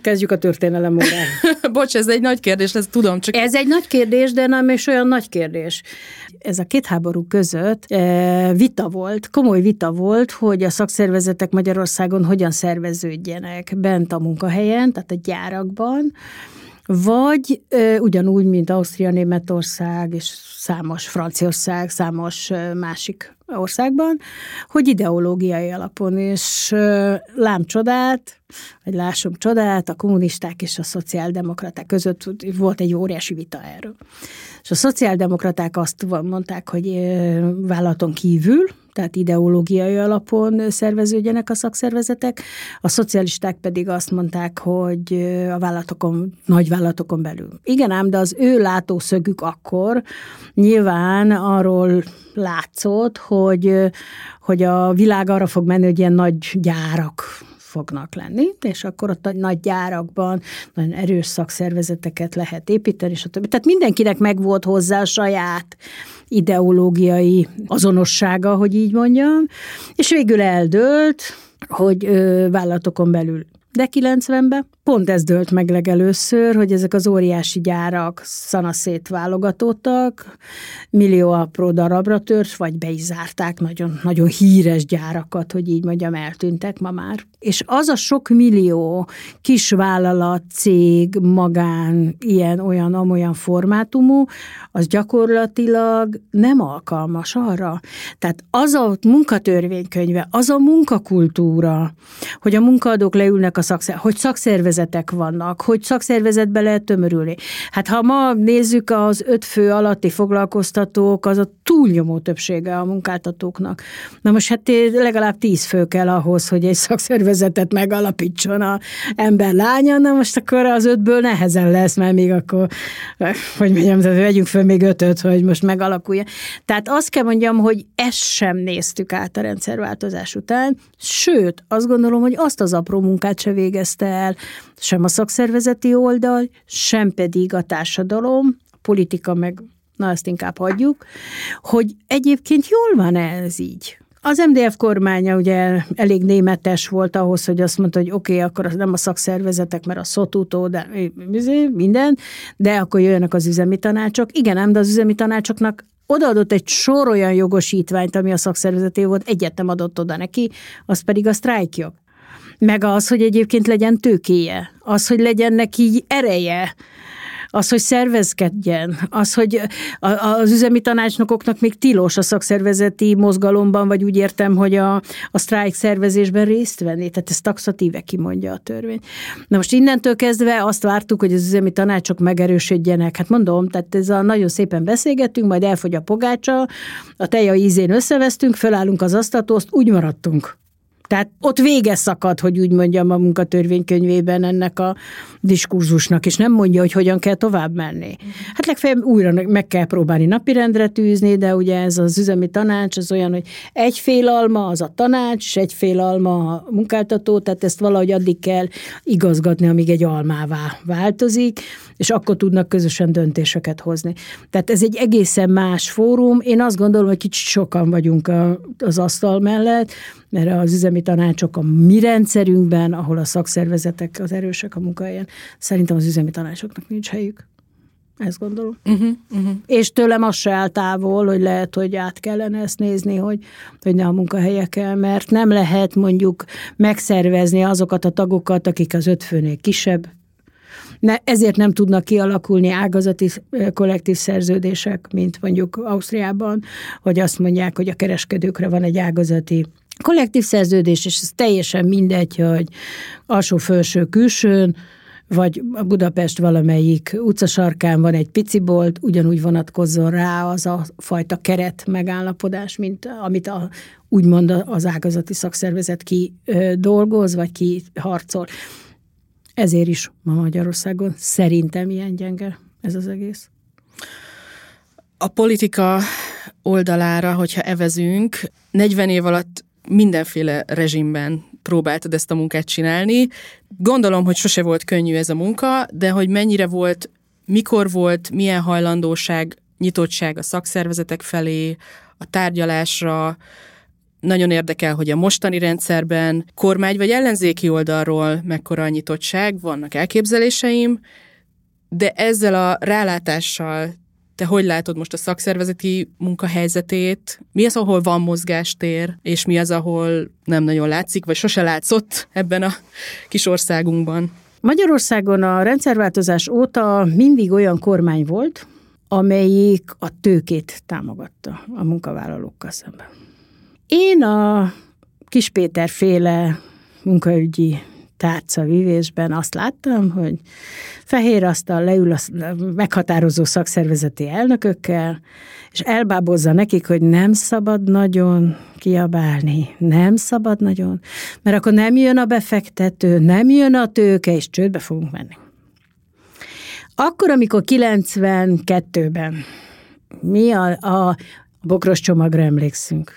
Kezdjük a történelem órán. Bocs, ez egy nagy kérdés, ezt tudom. Csak... Ez egy nagy kérdés, de nem is olyan nagy kérdés. Ez a két háború között komoly vita volt, hogy a szakszervezetek Magyarországon hogyan szerveződjenek bent a munkahelyen, tehát a gyárakban, vagy ugyanúgy, mint Ausztria, Németország és számos Franciaország, számos másik országban, hogy ideológiai alapon, és lám csodát, vagy lássunk csodát, a kommunisták és a szociáldemokraták között volt egy óriási vita erről. És a szociáldemokraták azt mondták, hogy vállalaton kívül, tehát ideológiai alapon szerveződjenek a szakszervezetek, a szocialisták pedig azt mondták, hogy a nagyvállalatokon belül. Igen ám, de az ő látószögük akkor nyilván arról látszott, hogy a világ arra fog menni, hogy ilyen nagy gyárak fognak lenni, és akkor ott a nagy gyárakban nagyon erős szakszervezeteket lehet építeni, és a többi. Tehát mindenkinek megvolt hozzá a saját ideológiai azonossága, hogy így mondjam, és végül eldőlt, hogy vállalatokon belül de 90-ben pont ez dőlt meg legelőször, hogy ezek az óriási gyárak szanaszét válogatottak, millió apró darabra tört, vagy be is zárták nagyon, nagyon híres gyárakat, hogy így mondjam, eltűntek ma már. És az a sok millió kisvállalat, cég, magán, ilyen, olyan, amolyan formátumú, az gyakorlatilag nem alkalmas arra. Tehát az a munkatörvénykönyve, az a munkakultúra, hogy a munkaadók leülnek a hogy szakszervezetek vannak, hogy szakszervezetbe lehet tömörülni. Hát ha ma nézzük az 5 fő alatti foglalkoztatók, az a túlnyomó többsége a munkáltatóknak. Na most hát legalább 10 fő kell ahhoz, hogy egy szakszervezetet megalapítson az ember lánya, na most akkor az 5-ből nehezen lesz, mert még akkor, hogy mondjam, vegyünk föl még 5-öt, hogy most megalakulja. Tehát azt kell mondjam, hogy ezt sem néztük át a rendszerváltozás után, sőt, azt gondolom, hogy azt az apró munkát se végezte el, sem a szakszervezeti oldal, sem pedig a társadalom, a politika meg, na ezt inkább hagyjuk, hogy egyébként jól van ez így. Az MDF kormánya ugye elég németes volt ahhoz, hogy azt mondta, hogy oké, akkor nem a szakszervezetek, mert a szotutó, de minden, de akkor jöjjenek az üzemi tanácsok. Igen, ám, de az üzemi tanácsoknak odaadott egy sor olyan jogosítványt, ami a szakszervezeté volt, egyet nem adott oda neki, az pedig a sztrájkjog. Meg az, hogy egyébként legyen tőkéje, az, hogy legyen neki ereje, az, hogy szervezkedjen, az, hogy az üzemi tanácsnokoknak még tilos a szakszervezeti mozgalomban, vagy úgy értem, hogy a sztrájk szervezésben részt venni. Tehát ez taxatíve kimondja a törvény. Na most innentől kezdve azt vártuk, hogy az üzemi tanácsok megerősödjenek. Hát mondom, tehát ez a nagyon szépen beszélgetünk, majd elfogy a pogácsa, a teja ízén összevesztünk, fölállunk az asztalhoz, úgy maradtunk. Tehát ott vége szakad, hogy úgy mondjam, a munkatörvénykönyvében ennek a diskurzusnak, és nem mondja, hogy hogyan kell tovább menni. Hát legfeljebb újra meg kell próbálni napirendre tűzni, de ugye ez az üzemi tanács, az olyan, hogy 1 fél alma az a tanács, és 1 fél alma a munkáltató, tehát ezt valahogy addig kell igazgatni, amíg egy almává változik, és akkor tudnak közösen döntéseket hozni. Tehát ez egy egészen más fórum. Én azt gondolom, hogy kicsit sokan vagyunk az asztal mellett, mert az üzemi tanácsok a mi rendszerünkben, ahol a szakszervezetek az erősek a munkahelyen, szerintem az üzemi tanácsoknak nincs helyük. Ezt gondolom. És tőlem az se áll távol, hogy lehet, hogy át kellene ezt nézni, hogy ne a munkahelyekkel, mert nem lehet mondjuk megszervezni azokat a tagokat, akik az 5 főnél kisebb, ezért nem tudnak kialakulni ágazati kollektív szerződések, mint mondjuk Ausztriában, hogy azt mondják, hogy a kereskedőkre van egy ágazati kollektív szerződés, és ez teljesen mindegy, hogy alsó-felső külsőn, vagy a Budapest valamelyik utcasarkán van egy picibolt, ugyanúgy vonatkozzon rá az a fajta keret megállapodás, mint amit úgymond az ágazati szakszervezet ki dolgoz, vagy ki harcol. Ezért is ma Magyarországon szerintem ilyen gyenge ez az egész. A politika oldalára, hogyha evezünk, 40 év alatt mindenféle rezsimben próbáltad ezt a munkát csinálni. Gondolom, hogy sose volt könnyű ez a munka, de hogy mennyire volt, mikor volt, milyen hajlandóság, nyitottság a szakszervezetek felé, a tárgyalásra. Nagyon érdekel, hogy a mostani rendszerben kormány vagy ellenzéki oldalról mekkora a nyitottság, vannak elképzeléseim, de ezzel a rálátással te hogy látod most a szakszervezeti munkahelyzetét? Mi az, ahol van mozgástér, és mi az, ahol nem nagyon látszik, vagy sose látszott ebben a kis országunkban? Magyarországon a rendszerváltozás óta mindig olyan kormány volt, amelyik a tőkét támogatta a munkavállalókkal szemben. Én a Kis Péter féle munkaügyi tárcavívésben azt láttam, hogy fehér asztal leül a meghatározó szakszervezeti elnökökkel, és elbábozza nekik, hogy nem szabad nagyon kiabálni, nem szabad nagyon, mert akkor nem jön a befektető, nem jön a tőke, és csődbe fogunk menni. Akkor, amikor 92-ben mi a bokros csomagra emlékszünk,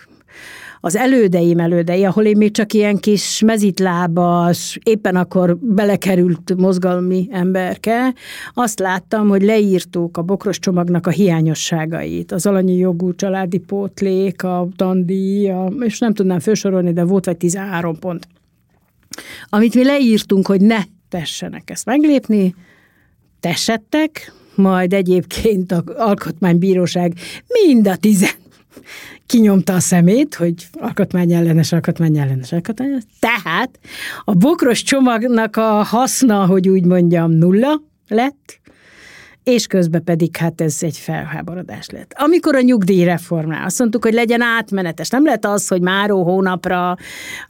az elődeim, ahol én még csak ilyen kis mezitlábas, éppen akkor belekerült mozgalmi emberke, azt láttam, hogy leírtuk a bokros csomagnak a hiányosságait, az alanyi jogú családi pótlék, a tandíj, és nem tudnám felsorolni, de volt vagy 13 pont. amit mi leírtunk, hogy ne tessenek ezt meglépni, tessettek, majd egyébként az Alkotmánybíróság mind a 10 kinyomta a szemét, hogy alkotmányellenes. Tehát a bokros csomagnak a haszna, hogy úgy mondjam, nulla lett, és közben pedig hát ez egy felháborodás lett. Amikor a nyugdíjreformnál azt mondtuk, hogy legyen átmenetes, nem lehet az, hogy máró hónapra,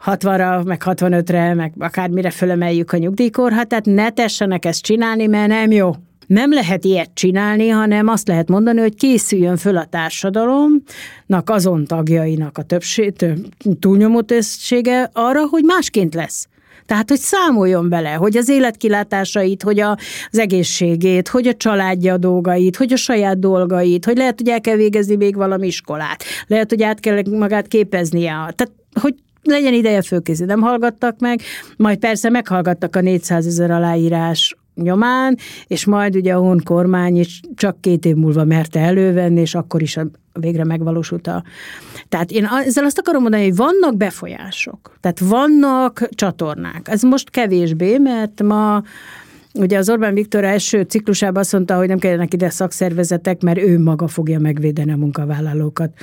60-ra, meg 65-re, meg akármire fölemeljük a nyugdíjkorhatárt, tehát ne tessenek ezt csinálni, mert nem jó. Nem lehet ilyet csinálni, hanem azt lehet mondani, hogy készüljön föl a társadalomnak, azon tagjainak a túlnyomó többsége arra, hogy másként lesz. Tehát, hogy számoljon vele, hogy az életkilátásait, hogy az egészségét, hogy a családja dolgait, hogy a saját dolgait, hogy lehet, hogy el kell végezni még valami iskolát, lehet, hogy át kell magát képeznie. Tehát, hogy legyen ideje fölkézni. Nem hallgattak meg, majd persze meghallgattak a 400 000 aláírás nyomán, és majd ugye a Horn kormány is csak 2 év múlva merte elővenni, és akkor is végre megvalósult a... Tehát én ezzel azt akarom mondani, hogy vannak befolyások, tehát vannak csatornák. Ez most kevésbé, mert ma ugye az Orbán Viktor első ciklusában azt mondta, hogy nem kellene ide szakszervezetek, mert ő maga fogja megvédeni a munkavállalókat.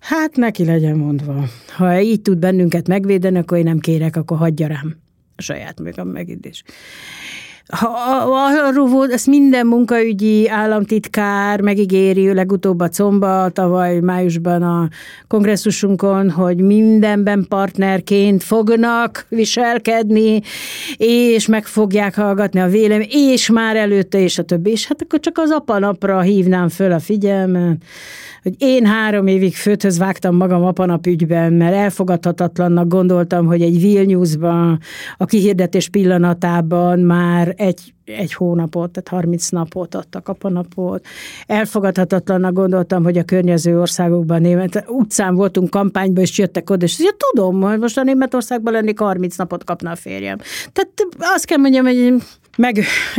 Hát neki legyen mondva. Ha így tud bennünket megvédeni, akkor én nem kérek, akkor hagyja rám a saját megvédés. Arról volt, ezt minden munkaügyi államtitkár megígéri, legutóbb a Comba, tavaly májusban a kongresszusunkon, hogy mindenben partnerként fognak viselkedni, és meg fogják hallgatni a vélemény, és már előtte, és a többi. És hát akkor csak az apanapra hívnám föl a figyelmet, hogy én 3 évig főthöz vágtam magam apanap ügyben, mert elfogadhatatlannak gondoltam, hogy egy Vilniusban a kihirdetés pillanatában már egy hónapot, tehát 30 napot adtak apanapot. Elfogadhatatlannak gondoltam, hogy a környező országokban német utcán voltunk kampányban, és jöttek oda, és tudom, hogy most a Németországban lennék, 30 napot kapna a férjem. Tehát azt kell mondjam, hogy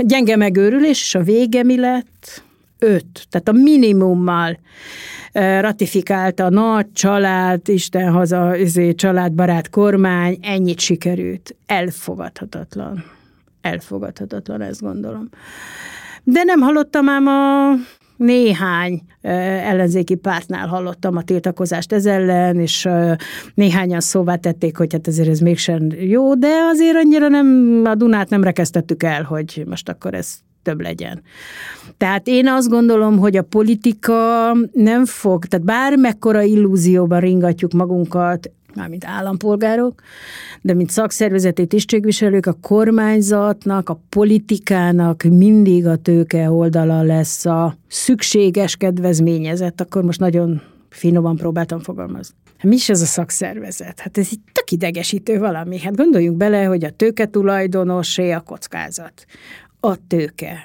gyenge megőrülés, és a vége mi lett? 5, tehát a minimummal ratifikálta a nagy család, Isten haza, családbarát kormány, ennyit sikerült. Elfogadhatatlan. Elfogadhatatlan, ezt gondolom. De nem hallottam ám a néhány ellenzéki pártnál hallottam a tiltakozást ez ellen, és néhányan szóvá tették, hogy hát azért ez mégsem jó, de azért annyira nem, a Dunát nem rekesztettük el, hogy most akkor ez több legyen. Tehát én azt gondolom, hogy a politika nem fog, tehát bármekkora illúzióban ringatjuk magunkat, mármint állampolgárok, de mint szakszervezeti tisztségviselők, a kormányzatnak, a politikának mindig a tőke oldala lesz a szükséges kedvezményezett, akkor most nagyon finoman próbáltam fogalmazni. Mi is ez a szakszervezet? Hát ez egy tök idegesítő valami. Hát gondoljunk bele, hogy a tőke tulajdonosé a kockázat. A tőke,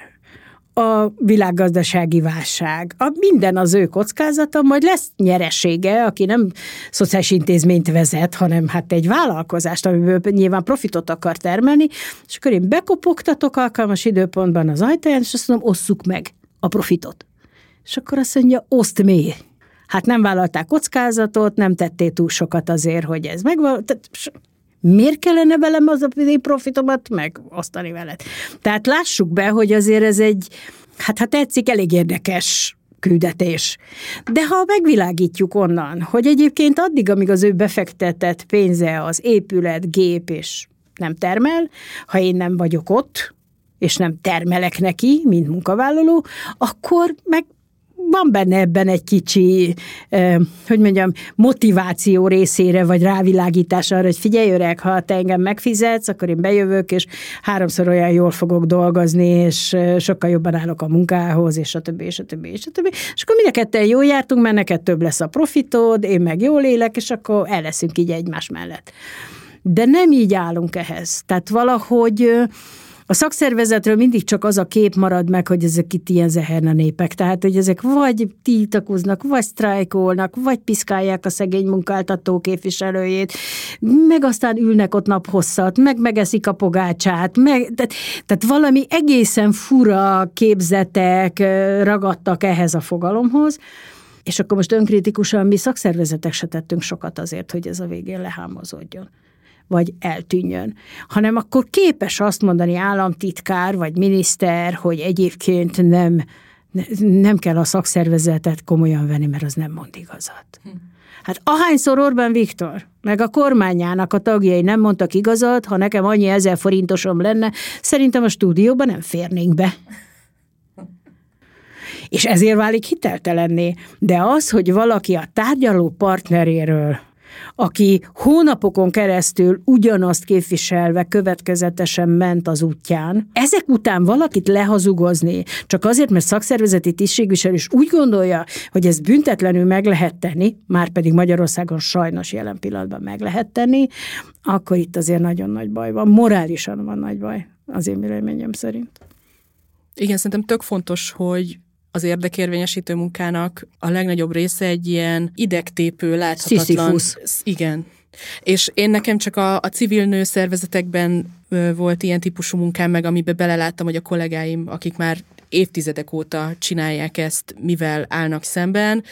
a világgazdasági válság, minden az ő kockázata, majd lesz nyeresége, aki nem szociális intézményt vezet, hanem hát egy vállalkozást, amiből nyilván profitot akar termelni, és akkor én bekopogtatok alkalmas időpontban az ajtaján, és azt mondom, osszuk meg a profitot. És akkor azt mondja, oszd még. Hát nem vállalták kockázatot, nem tettél túl sokat azért, hogy ez megvan. Miért kellene velem az a profitomat megosztani veled? Tehát lássuk be, hogy azért ez egy, hát ha tetszik, elég érdekes küldetés. De ha megvilágítjuk onnan, hogy egyébként addig, amíg az ő befektetett pénze az épület, gép és nem termel, ha én nem vagyok ott, és nem termelek neki, mint munkavállaló, akkor meg van benne ebben egy kicsi, motiváció részére, vagy rávilágítás arra, hogy figyelj öreg, ha te engem megfizetsz, akkor én bejövök, és 3-szor olyan jól fogok dolgozni, és sokkal jobban állok a munkához, és stb. És akkor mind a ketten jól jártunk, mert neked több lesz a profitod, én meg jól élek, és akkor el leszünk így egymás mellett. De nem így állunk ehhez. Tehát valahogy... A szakszervezetről mindig csak az a kép marad meg, hogy ezek itt ilyen zeherna népek. Tehát, hogy ezek vagy tiltakoznak, vagy sztrájkolnak, vagy piszkálják a szegény munkáltató képviselőjét, meg aztán ülnek ott naphosszat, meg megeszik a pogácsát, tehát valami egészen fura képzetek ragadtak ehhez a fogalomhoz, és akkor most önkritikusan mi szakszervezetek se tettünk sokat azért, hogy ez a végén lehámozódjon. vagy eltűnjön, hanem akkor képes azt mondani államtitkár vagy miniszter, hogy egyébként nem kell a szakszervezetet komolyan venni, mert az nem mond igazat. Hát ahányszor Orbán Viktor, meg a kormányának a tagjai nem mondtak igazat, ha nekem annyi 1000 forintosom lenne, szerintem a stúdióban nem férnénk be. És ezért válik hiteltelenné. De az, hogy valaki a tárgyaló partneréről, aki hónapokon keresztül ugyanazt képviselve következetesen ment az útján, ezek után valakit lehazugozni, csak azért, mert szakszervezeti tisztségviselő is úgy gondolja, hogy ezt büntetlenül meg lehet tenni, már pedig Magyarországon sajnos jelen pillanatban meg lehet tenni, akkor itt azért nagyon nagy baj van. Morálisan van nagy baj, az én véleményem szerint. Igen, szerintem tök fontos, hogy az érdekérvényesítő munkának a legnagyobb része egy ilyen idegtépő, láthatatlan... Sziszifus. Igen. És én nekem csak a civil nő szervezetekben volt ilyen típusú munkám, meg amiben beleláttam, hogy a kollégáim, akik már évtizedek óta csinálják ezt, mivel állnak szemben.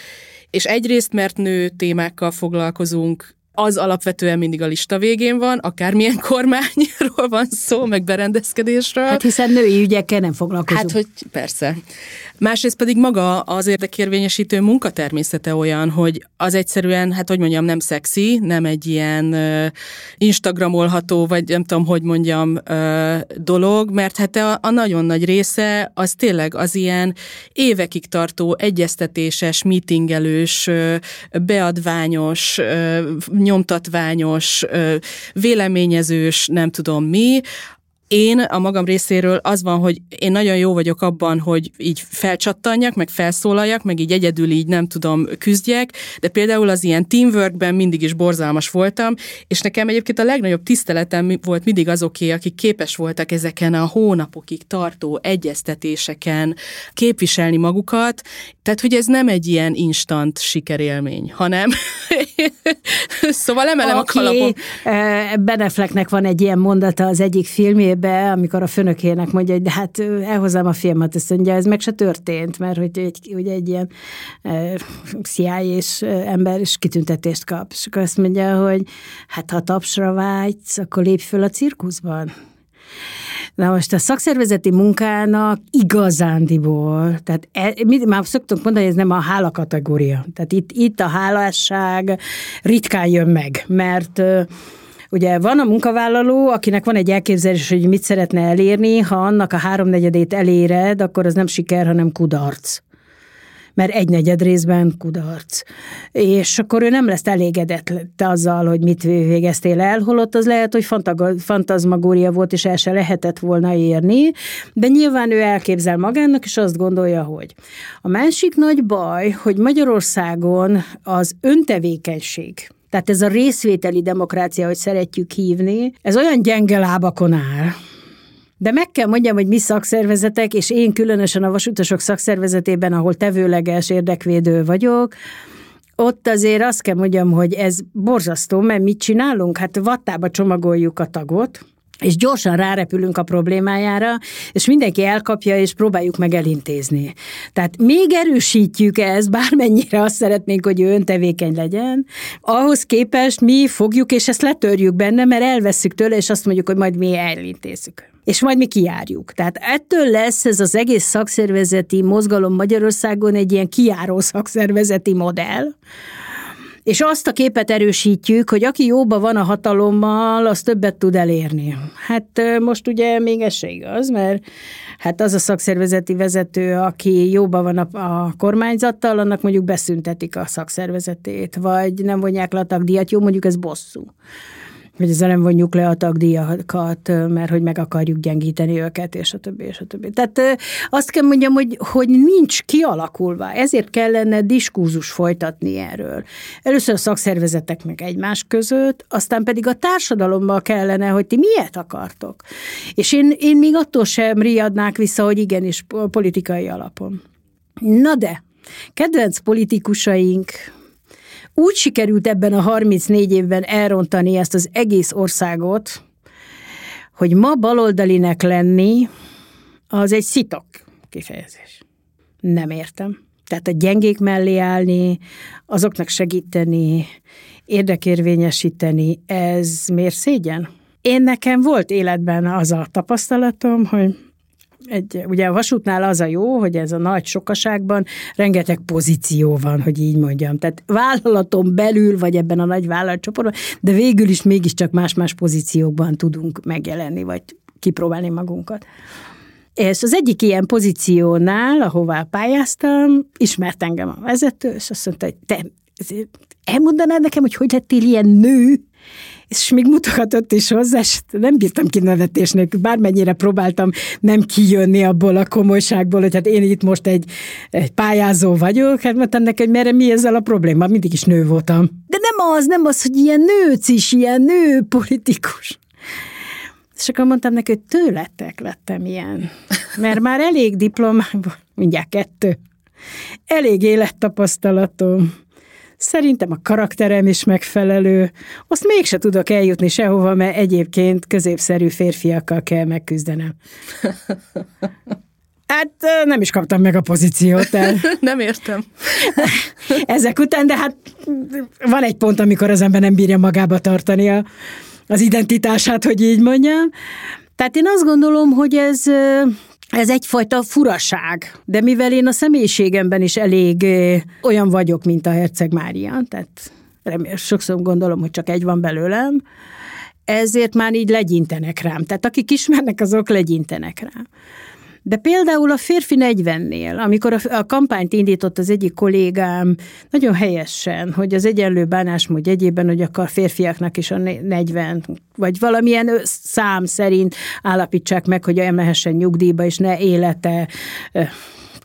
És egyrészt, mert nő témákkal foglalkozunk, az alapvetően mindig a lista végén van, akármilyen kormányról van szó, meg berendezkedésről. Hát hiszen női ügyekkel nem foglalkozunk. Hát, hogy persze. Másrészt pedig maga az érdekérvényesítő munka természete olyan, hogy az egyszerűen, hát hogy mondjam, nem szexi, nem egy ilyen instagramolható, vagy nem tudom, hogy mondjam, dolog, mert hát a nagyon nagy része az tényleg az ilyen évekig tartó, egyeztetéses, meetingelős, beadványos, nyomtatványos, véleményezős, nem tudom mi. Én a magam részéről az van, hogy én nagyon jó vagyok abban, hogy így felcsattanjak, meg felszólaljak, meg így egyedül így nem tudom, küzdjek, de például az ilyen teamworkben mindig is borzalmas voltam, és nekem egyébként a legnagyobb tiszteletem volt mindig azoké, akik képes voltak ezeken a hónapokig tartó egyeztetéseken képviselni magukat, tehát hogy ez nem egy ilyen instant sikerélmény, hanem szóval emelem a kalapom. Ben Afflecknek van egy ilyen mondata az egyik filmjében, amikor a főnökének mondja, hogy de hát elhozzám a filmet, azt mondja, ez meg se történt, mert hogy egy ilyen CIA-s ember is kitüntetést kap. És akkor azt mondja, hogy hát ha tapsra vágysz, akkor lépj föl a cirkuszban. Na most a szakszervezeti munkának igazándiból, tehát mi már szoktunk mondani, hogy ez nem a hála kategória. Tehát itt a hálásság ritkán jön meg, mert ugye van a munkavállaló, akinek van egy elképzelés, hogy mit szeretne elérni, ha annak a 3/4-ét eléred, akkor az nem siker, hanem kudarc. Mert 1/4 részben kudarc. És akkor ő nem lesz elégedett azzal, hogy mit végeztél el, holott az lehet, hogy fantazmagória volt, és el se lehetett volna érni, de nyilván ő elképzel magának, és azt gondolja, hogy. A másik nagy baj, hogy Magyarországon az öntevékenység, tehát ez a részvételi demokrácia, hogy szeretjük hívni, ez olyan gyenge lábakon áll. De meg kell mondjam, hogy mi szakszervezetek, és én különösen a Vasutasok szakszervezetében, ahol tevőleges érdekvédő vagyok, ott azért azt kell mondjam, hogy ez borzasztó, mert mit csinálunk? Hát vattába csomagoljuk a tagot, és gyorsan rárepülünk a problémájára, és mindenki elkapja, és próbáljuk meg elintézni. Tehát még erősítjük ezt, bármennyire azt szeretnénk, hogy ő öntevékeny legyen, ahhoz képest mi fogjuk, és ezt letörjük benne, mert elvesszük tőle, és azt mondjuk, hogy majd mi elintézzük. És majd mi kijárjuk. Tehát ettől lesz ez az egész szakszervezeti mozgalom Magyarországon egy ilyen kijáró szakszervezeti modell, és azt a képet erősítjük, hogy aki jóban van a hatalommal, az többet tud elérni. Hát most ugye még ez se igaz, mert hát az a szakszervezeti vezető, aki jóban van a kormányzattal, annak mondjuk beszüntetik a szakszervezetét, vagy nem vonják le a tagdíjat, jó, mondjuk ez bosszú. Hogy ezzel nem vonjuk le a tagdíjakat, mert hogy meg akarjuk gyengíteni őket, és a többi, és a többi. Tehát azt kell mondjam, hogy nincs kialakulva. Ezért kellene diskurzus folytatni erről. Először a szakszervezetek meg egymás között, aztán pedig a társadalommal kellene, hogy ti miért akartok. És én még attól sem riadnák vissza, hogy igenis politikai alapon. Na de, kedvenc politikusaink... Úgy sikerült ebben a 34 évben elrontani ezt az egész országot, hogy ma baloldalinek lenni, az egy szitok kifejezés. Nem értem. Tehát a gyengék mellé állni, azoknak segíteni, érdekérvényesíteni, ez miért szégyen? Én nekem volt életben az a tapasztalatom, hogy ugye a vasútnál az a jó, hogy ez a nagy sokaságban rengeteg pozíció van, hogy így mondjam. Tehát vállalaton belül, vagy ebben a nagy vállalatcsoportban, de végül is mégiscsak más-más pozíciókban tudunk megjelenni, vagy kipróbálni magunkat. És az egyik ilyen pozíciónál, ahová pályáztam, ismert engem a vezető, és azt mondta, hogy te elmondanád nekem, hogy hogy lettél ilyen nő? És még mutogatott is hozzá, és nem bírtam ki nevetés nélkül, bármennyire próbáltam nem kijönni abból a komolyságból, hogy hát én itt most egy pályázó vagyok, hát mondtam neki, hogy merre mi ezzel a probléma, mindig is nő voltam. De nem az, hogy ilyen nőcis, ilyen nő politikus. És akkor mondtam neki, hogy tőletek lettem ilyen, mert már elég diplomám, mindjárt 2, elég élettapasztalatom, szerintem a karakterem is megfelelő, azt mégse tudok eljutni sehova, mert egyébként középszerű férfiakkal kell megküzdenem. Hát nem is kaptam meg a pozíciót. Nem értem. Ezek után, de hát van egy pont, amikor az ember nem bírja magába tartani az identitását, hogy így mondjam. Tehát én azt gondolom, hogy ez egyfajta furaság, de mivel én a személyiségemben is elég olyan vagyok, mint a Herceg Mária, tehát sokszor gondolom, hogy csak egy van belőlem, ezért már így legyintenek rám. Tehát akik ismernek, azok legyintenek rám. De például a férfi 40-nél, amikor a kampányt indított az egyik kollégám, nagyon helyesen, hogy az egyenlő bánásmód jegyében, hogy akar férfiaknak is a 40, vagy valamilyen szám szerint állapítsák meg, hogy olyan lehessen nyugdíjba, és ne élete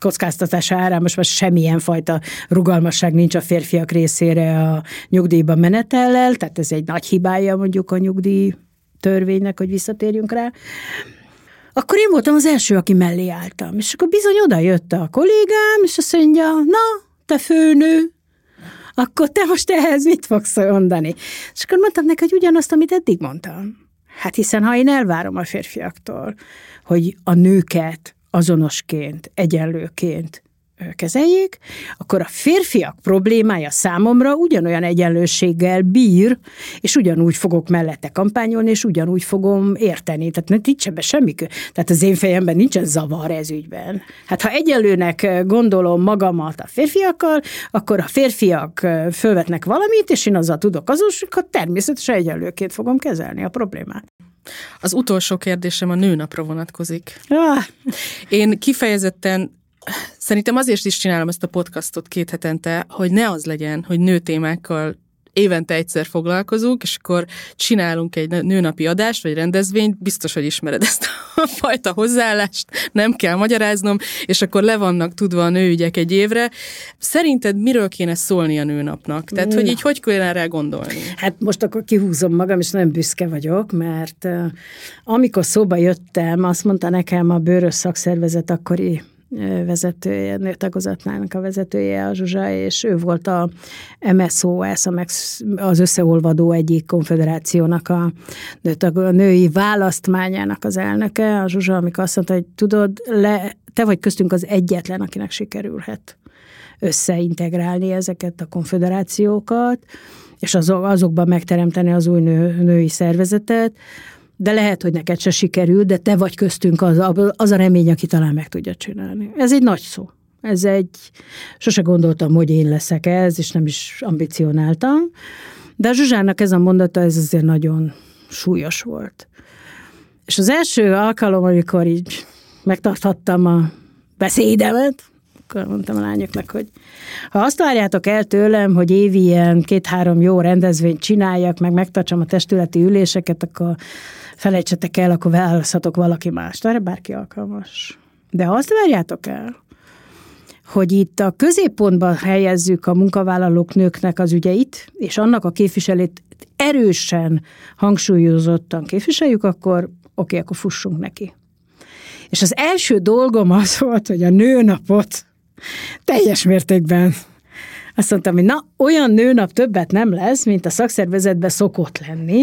kockáztatása árán, most már semmilyen fajta rugalmasság nincs a férfiak részére a nyugdíjba menetellel, tehát ez egy nagy hibája mondjuk a nyugdíj törvénynek, hogy visszatérjünk rá. Akkor én voltam az első, aki mellé álltam. És akkor bizony oda jött a kollégám, és azt mondja, na, te főnő, akkor te most ehhez mit fogsz mondani? És akkor mondtam neki, hogy ugyanazt, amit eddig mondtam. Hát hiszen, ha én elvárom a férfiaktól, hogy a nőket azonosként, egyenlőként kezeljék, akkor a férfiak problémája számomra ugyanolyan egyenlőséggel bír, és ugyanúgy fogok mellette kampányolni, és ugyanúgy fogom érteni. Tehát nincs ebben semmi. Tehát az én fejemben nincsen zavar ez ügyben. Hát ha egyenlőnek gondolom magamat a férfiakkal, akkor a férfiak fölvetnek valamit, és én azzal tudok azokat, természetesen egyenlőként fogom kezelni a problémát. Az utolsó kérdésem a nőnapra vonatkozik. Én kifejezetten szerintem azért is csinálom ezt a podcastot 2 hetente, hogy ne az legyen, hogy nőtémákkal évente egyszer foglalkozunk, és akkor csinálunk egy nőnapi adást, vagy rendezvényt, biztos, hogy ismered ezt a fajta hozzáállást, nem kell magyaráznom, és akkor le vannak tudva a nőügyek egy évre. Szerinted miről kéne szólni a nőnapnak? Tehát, hogy így hogy kéne rá gondolni? Hát most akkor kihúzom magam, és nagyon büszke vagyok, mert amikor szóba jöttem, azt mondta nekem a Bőrös Szakszervezet akkori vezetője, nőtagozatnának a vezetője, a Zsuzsa, és ő volt a MSZOS, az összeolvadó egyik konfederációnak a női választmányának az elnöke, a Zsuzsa, amikor azt mondta, hogy tudod, te vagy köztünk az egyetlen, akinek sikerülhet összeintegrálni ezeket a konfederációkat, és azokban megteremteni az új női szervezetet, de lehet, hogy neked se sikerül, de te vagy köztünk az a remény, aki talán meg tudja csinálni. Ez egy nagy szó. Sose gondoltam, hogy én leszek ez, és nem is ambicionáltam, de a Zsuzsának ez a mondata, ez azért nagyon súlyos volt. És az első alkalom, amikor így megtarthattam a beszédemet, akkor mondtam a lányoknak, hogy ha azt várjátok el tőlem, hogy évi ilyen 2-3 jó rendezvényt csináljak, meg megtartsam a testületi üléseket, akkor felejtsetek el, akkor választhatok valaki mást. Erre bárki alkalmas. De ha azt várjátok el, hogy itt a középpontban helyezzük a munkavállalók nőknek az ügyeit, és annak a képviselét erősen, hangsúlyozottan képviseljük, akkor fussunk neki. És az első dolgom az volt, hogy a nőnapot teljes mértékben. Azt mondtam, hogy na, olyan nőnap többet nem lesz, mint a szakszervezetben szokott lenni,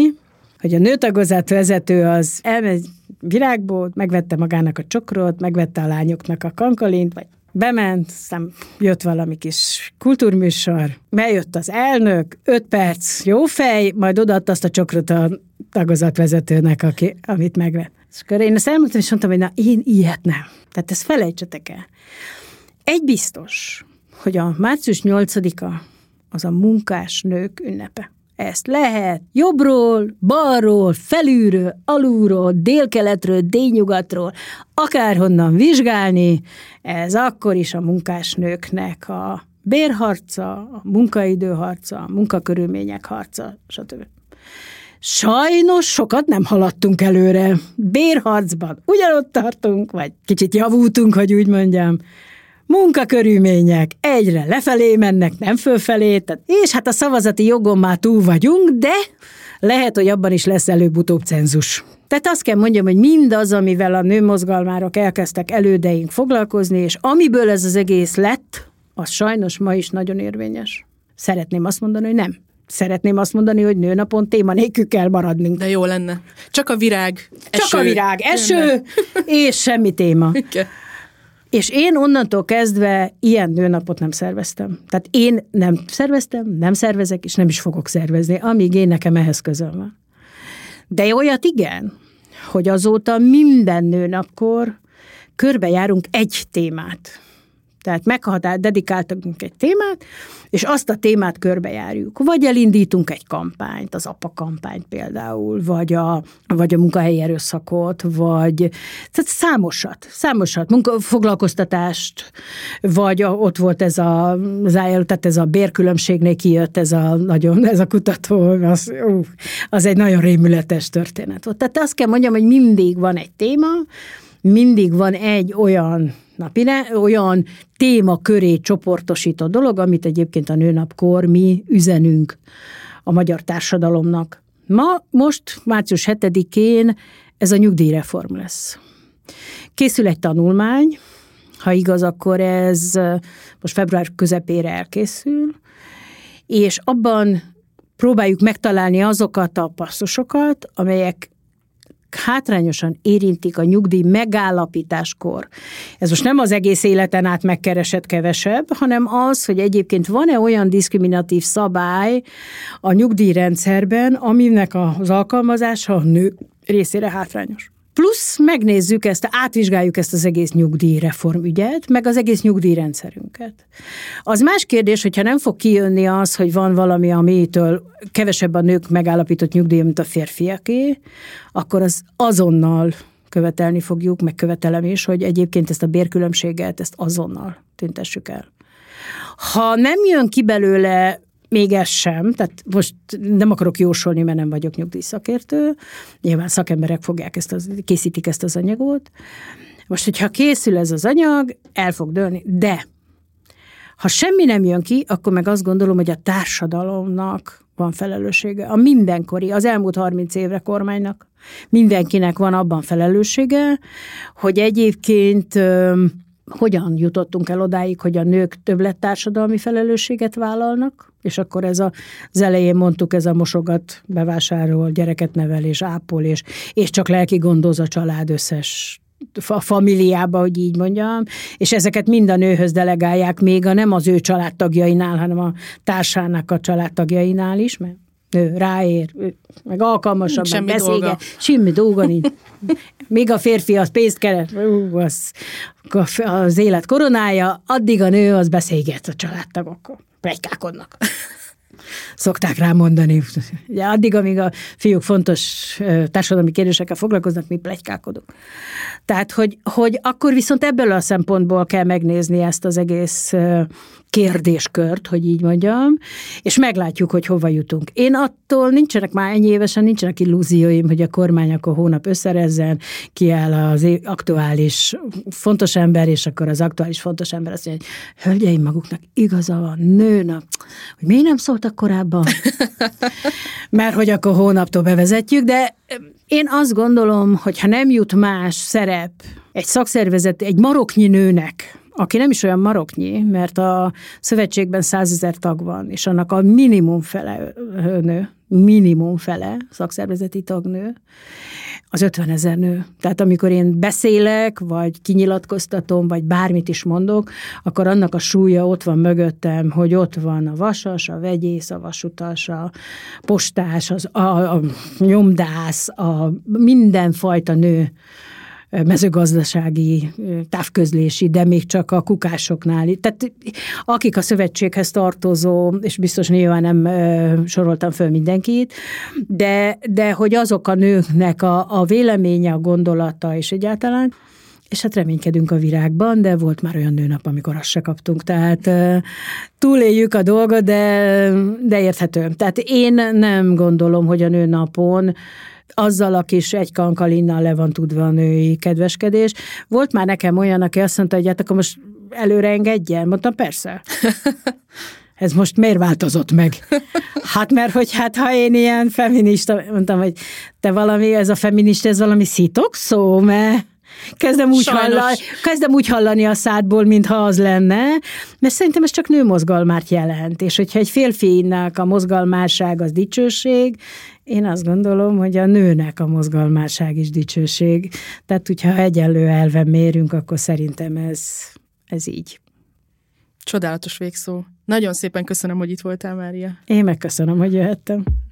hogy a nőtagozat vezető az elmegy virágból, megvette magának a csokrot, megvette a lányoknak a kankalint, vagy bement, aztán jött valami kis kultúrműsor, bejött az elnök, 5 perc jó fej, majd odaadta azt a csokrot a tagozatvezetőnek, amit megvett. És akkor én ezt elmondtam, és mondtam, hogy na, én ilyet nem. Tehát ezt felejtsetek el. Egy biztos, hogy a március 8-a az a munkás nők ünnepe. Ezt lehet jobbról, balról, felülről, alulról, délkeletről, délnyugatról, akárhonnan vizsgálni, ez akkor is a munkásnőknek a bérharca, a munkaidőharca, a munkakörülmények harca, stb. Sajnos sokat nem haladtunk előre. Bérharcban ugyanott tartunk, vagy kicsit javultunk, hogy úgy mondjam. Munkakörülmények egyre lefelé mennek, nem fölfelé, és hát a szavazati jogon már túl vagyunk, de lehet, hogy abban is lesz előbb-utóbb cenzus. Tehát azt kell mondjam, hogy mindaz, amivel a nőmozgalmárok elkezdtek elődeink foglalkozni, és amiből ez az egész lett, az sajnos ma is nagyon érvényes. Szeretném azt mondani, hogy nem. Szeretném azt mondani, hogy nőnapon téma nélkül kell maradnunk. De jó lenne. Csak a virág, eső. Csak a virág, eső, és semmi téma. És én onnantól kezdve ilyen nőnapot nem szerveztem. Tehát én nem szerveztem, nem szervezek, és nem is fogok szervezni, amíg én nekem ehhez közöm van. De olyat igen, hogy azóta minden nőnapkor körbejárunk egy témát. Tehát dedikáltunk egy témát, és azt a témát körbejárjuk. Vagy elindítunk egy kampányt, az APA kampányt például, vagy a munkahelyi erőszakot, vagy tehát számosat, foglalkoztatást, vagy ott volt ez a bérkülönbségnél kijött ez a kutató, az egy nagyon rémületes történet volt. Tehát azt kell mondjam, hogy mindig van egy téma, mindig van egy olyan téma köré csoportosított dolog, amit egyébként a nőnapkor mi üzenünk a magyar társadalomnak. Most, március 7-én ez a nyugdíjreform lesz. Készül egy tanulmány, ha igaz, akkor ez most február közepére elkészül, és abban próbáljuk megtalálni azokat a passzusokat, amelyek hátrányosan érintik a nyugdíj megállapításkor. Ez most nem az egész életen át megkeresett kevesebb, hanem az, hogy egyébként van-e olyan diszkriminatív szabály a nyugdíjrendszerben, aminek az alkalmazása a nő részére hátrányos. Plusz megnézzük átvizsgáljuk ezt az egész nyugdíjreformügyet, meg az egész nyugdíjrendszerünket. Az más kérdés, hogyha nem fog kijönni az, hogy van valami, amitől kevesebb a nők megállapított nyugdíj, mint a férfiaké, akkor az azonnal követelni fogjuk, meg követelem is, hogy egyébként ezt a bérkülönbséget, ezt azonnal tüntessük el. Ha nem jön ki belőle még ez sem, tehát most nem akarok jósolni, mert nem vagyok nyugdíjszakértő, nyilván szakemberek készítik ezt az anyagot. Most, hogyha készül ez az anyag, el fog dőlni, de ha semmi nem jön ki, akkor meg azt gondolom, hogy a társadalomnak van felelőssége. A mindenkori, az elmúlt 30 évre kormánynak mindenkinek van abban felelőssége, hogy egyébként hogyan jutottunk el odáig, hogy a nők többlettársadalmi felelősséget vállalnak, és akkor az elején mondtuk, ez a mosogat, bevásárol, gyereket nevel és ápol, és csak lelki gondoz a család összes a familiába, hogy így mondjam, és ezeket mind a nőhöz delegálják, még nem az ő családtagjainál, hanem a társának a családtagjainál is, mert ő ráér, meg alkalmasabban beszélget, semmi dolga nincs. Még a férfi az pénzt keres, az élet koronája, addig a nő az beszélget a családtagokkal, pletykákodnak. Szokták rá mondani. Ugye addig, amíg a fiúk fontos társadalmi kérdésekkel foglalkoznak, mi pletykákodunk. Tehát, hogy akkor viszont ebből a szempontból kell megnézni ezt az egész kérdéskört, hogy így mondjam, és meglátjuk, hogy hova jutunk. Én attól nincsenek illúzióim, hogy a kormány akkor hónap összerezzen, kiáll az aktuális fontos ember, és akkor az aktuális fontos ember azt mondja, hogy hölgyeim, maguknak igaza van, nőnap, hogy miért nem szóltak korábban? Mert hogy akkor hónaptól bevezetjük, de én azt gondolom, hogy ha nem jut más szerep egy szakszervezet, egy maroknyi nőnek, aki nem is olyan maroknyi, mert a szövetségben 100 000 tag van, és annak a minimum fele nő, szakszervezeti tagnő, az 50 000 nő. Tehát amikor én beszélek, vagy kinyilatkoztatom, vagy bármit is mondok, akkor annak a súlya ott van mögöttem, hogy ott van a vasas, a vegyész, a vasutas, a postás, a nyomdász, a mindenfajta nő, mezőgazdasági, távközlési, de még csak a kukásoknál. Tehát akik a szövetséghez tartozó, és biztos nyilván nem soroltam föl mindenkit, de hogy azok a nőknek a véleménye, a gondolata és egyáltalán, és hát reménykedünk a virágban, de volt már olyan nőnap, amikor azt se kaptunk. Tehát túléljük a dolgot, de érthető. Tehát én nem gondolom, hogy a nőnapon azzal a kis egy kankalinnal le van tudva a női kedveskedés. Volt már nekem olyan, aki azt mondta, hogy hát akkor most előre engedjen? Mondtam, persze. Ez most miért változott meg? Hát mert hogy hát ha én ilyen feminista, mondtam, hogy te valami, ez a feminista, ez valami szitok szó, mert Kezdem úgy hallani a szádból, mintha az lenne, mert szerintem ez csak nőmozgalmát jelent, és hogyha egy férfinak a mozgalmárság az dicsőség, én azt gondolom, hogy a nőnek a mozgalmárság is dicsőség. Tehát, hogyha egyenlő elven mérünk, akkor szerintem ez így. Csodálatos végszó. Nagyon szépen köszönöm, hogy itt voltál, Mária. Én megköszönöm, hogy jöhettem.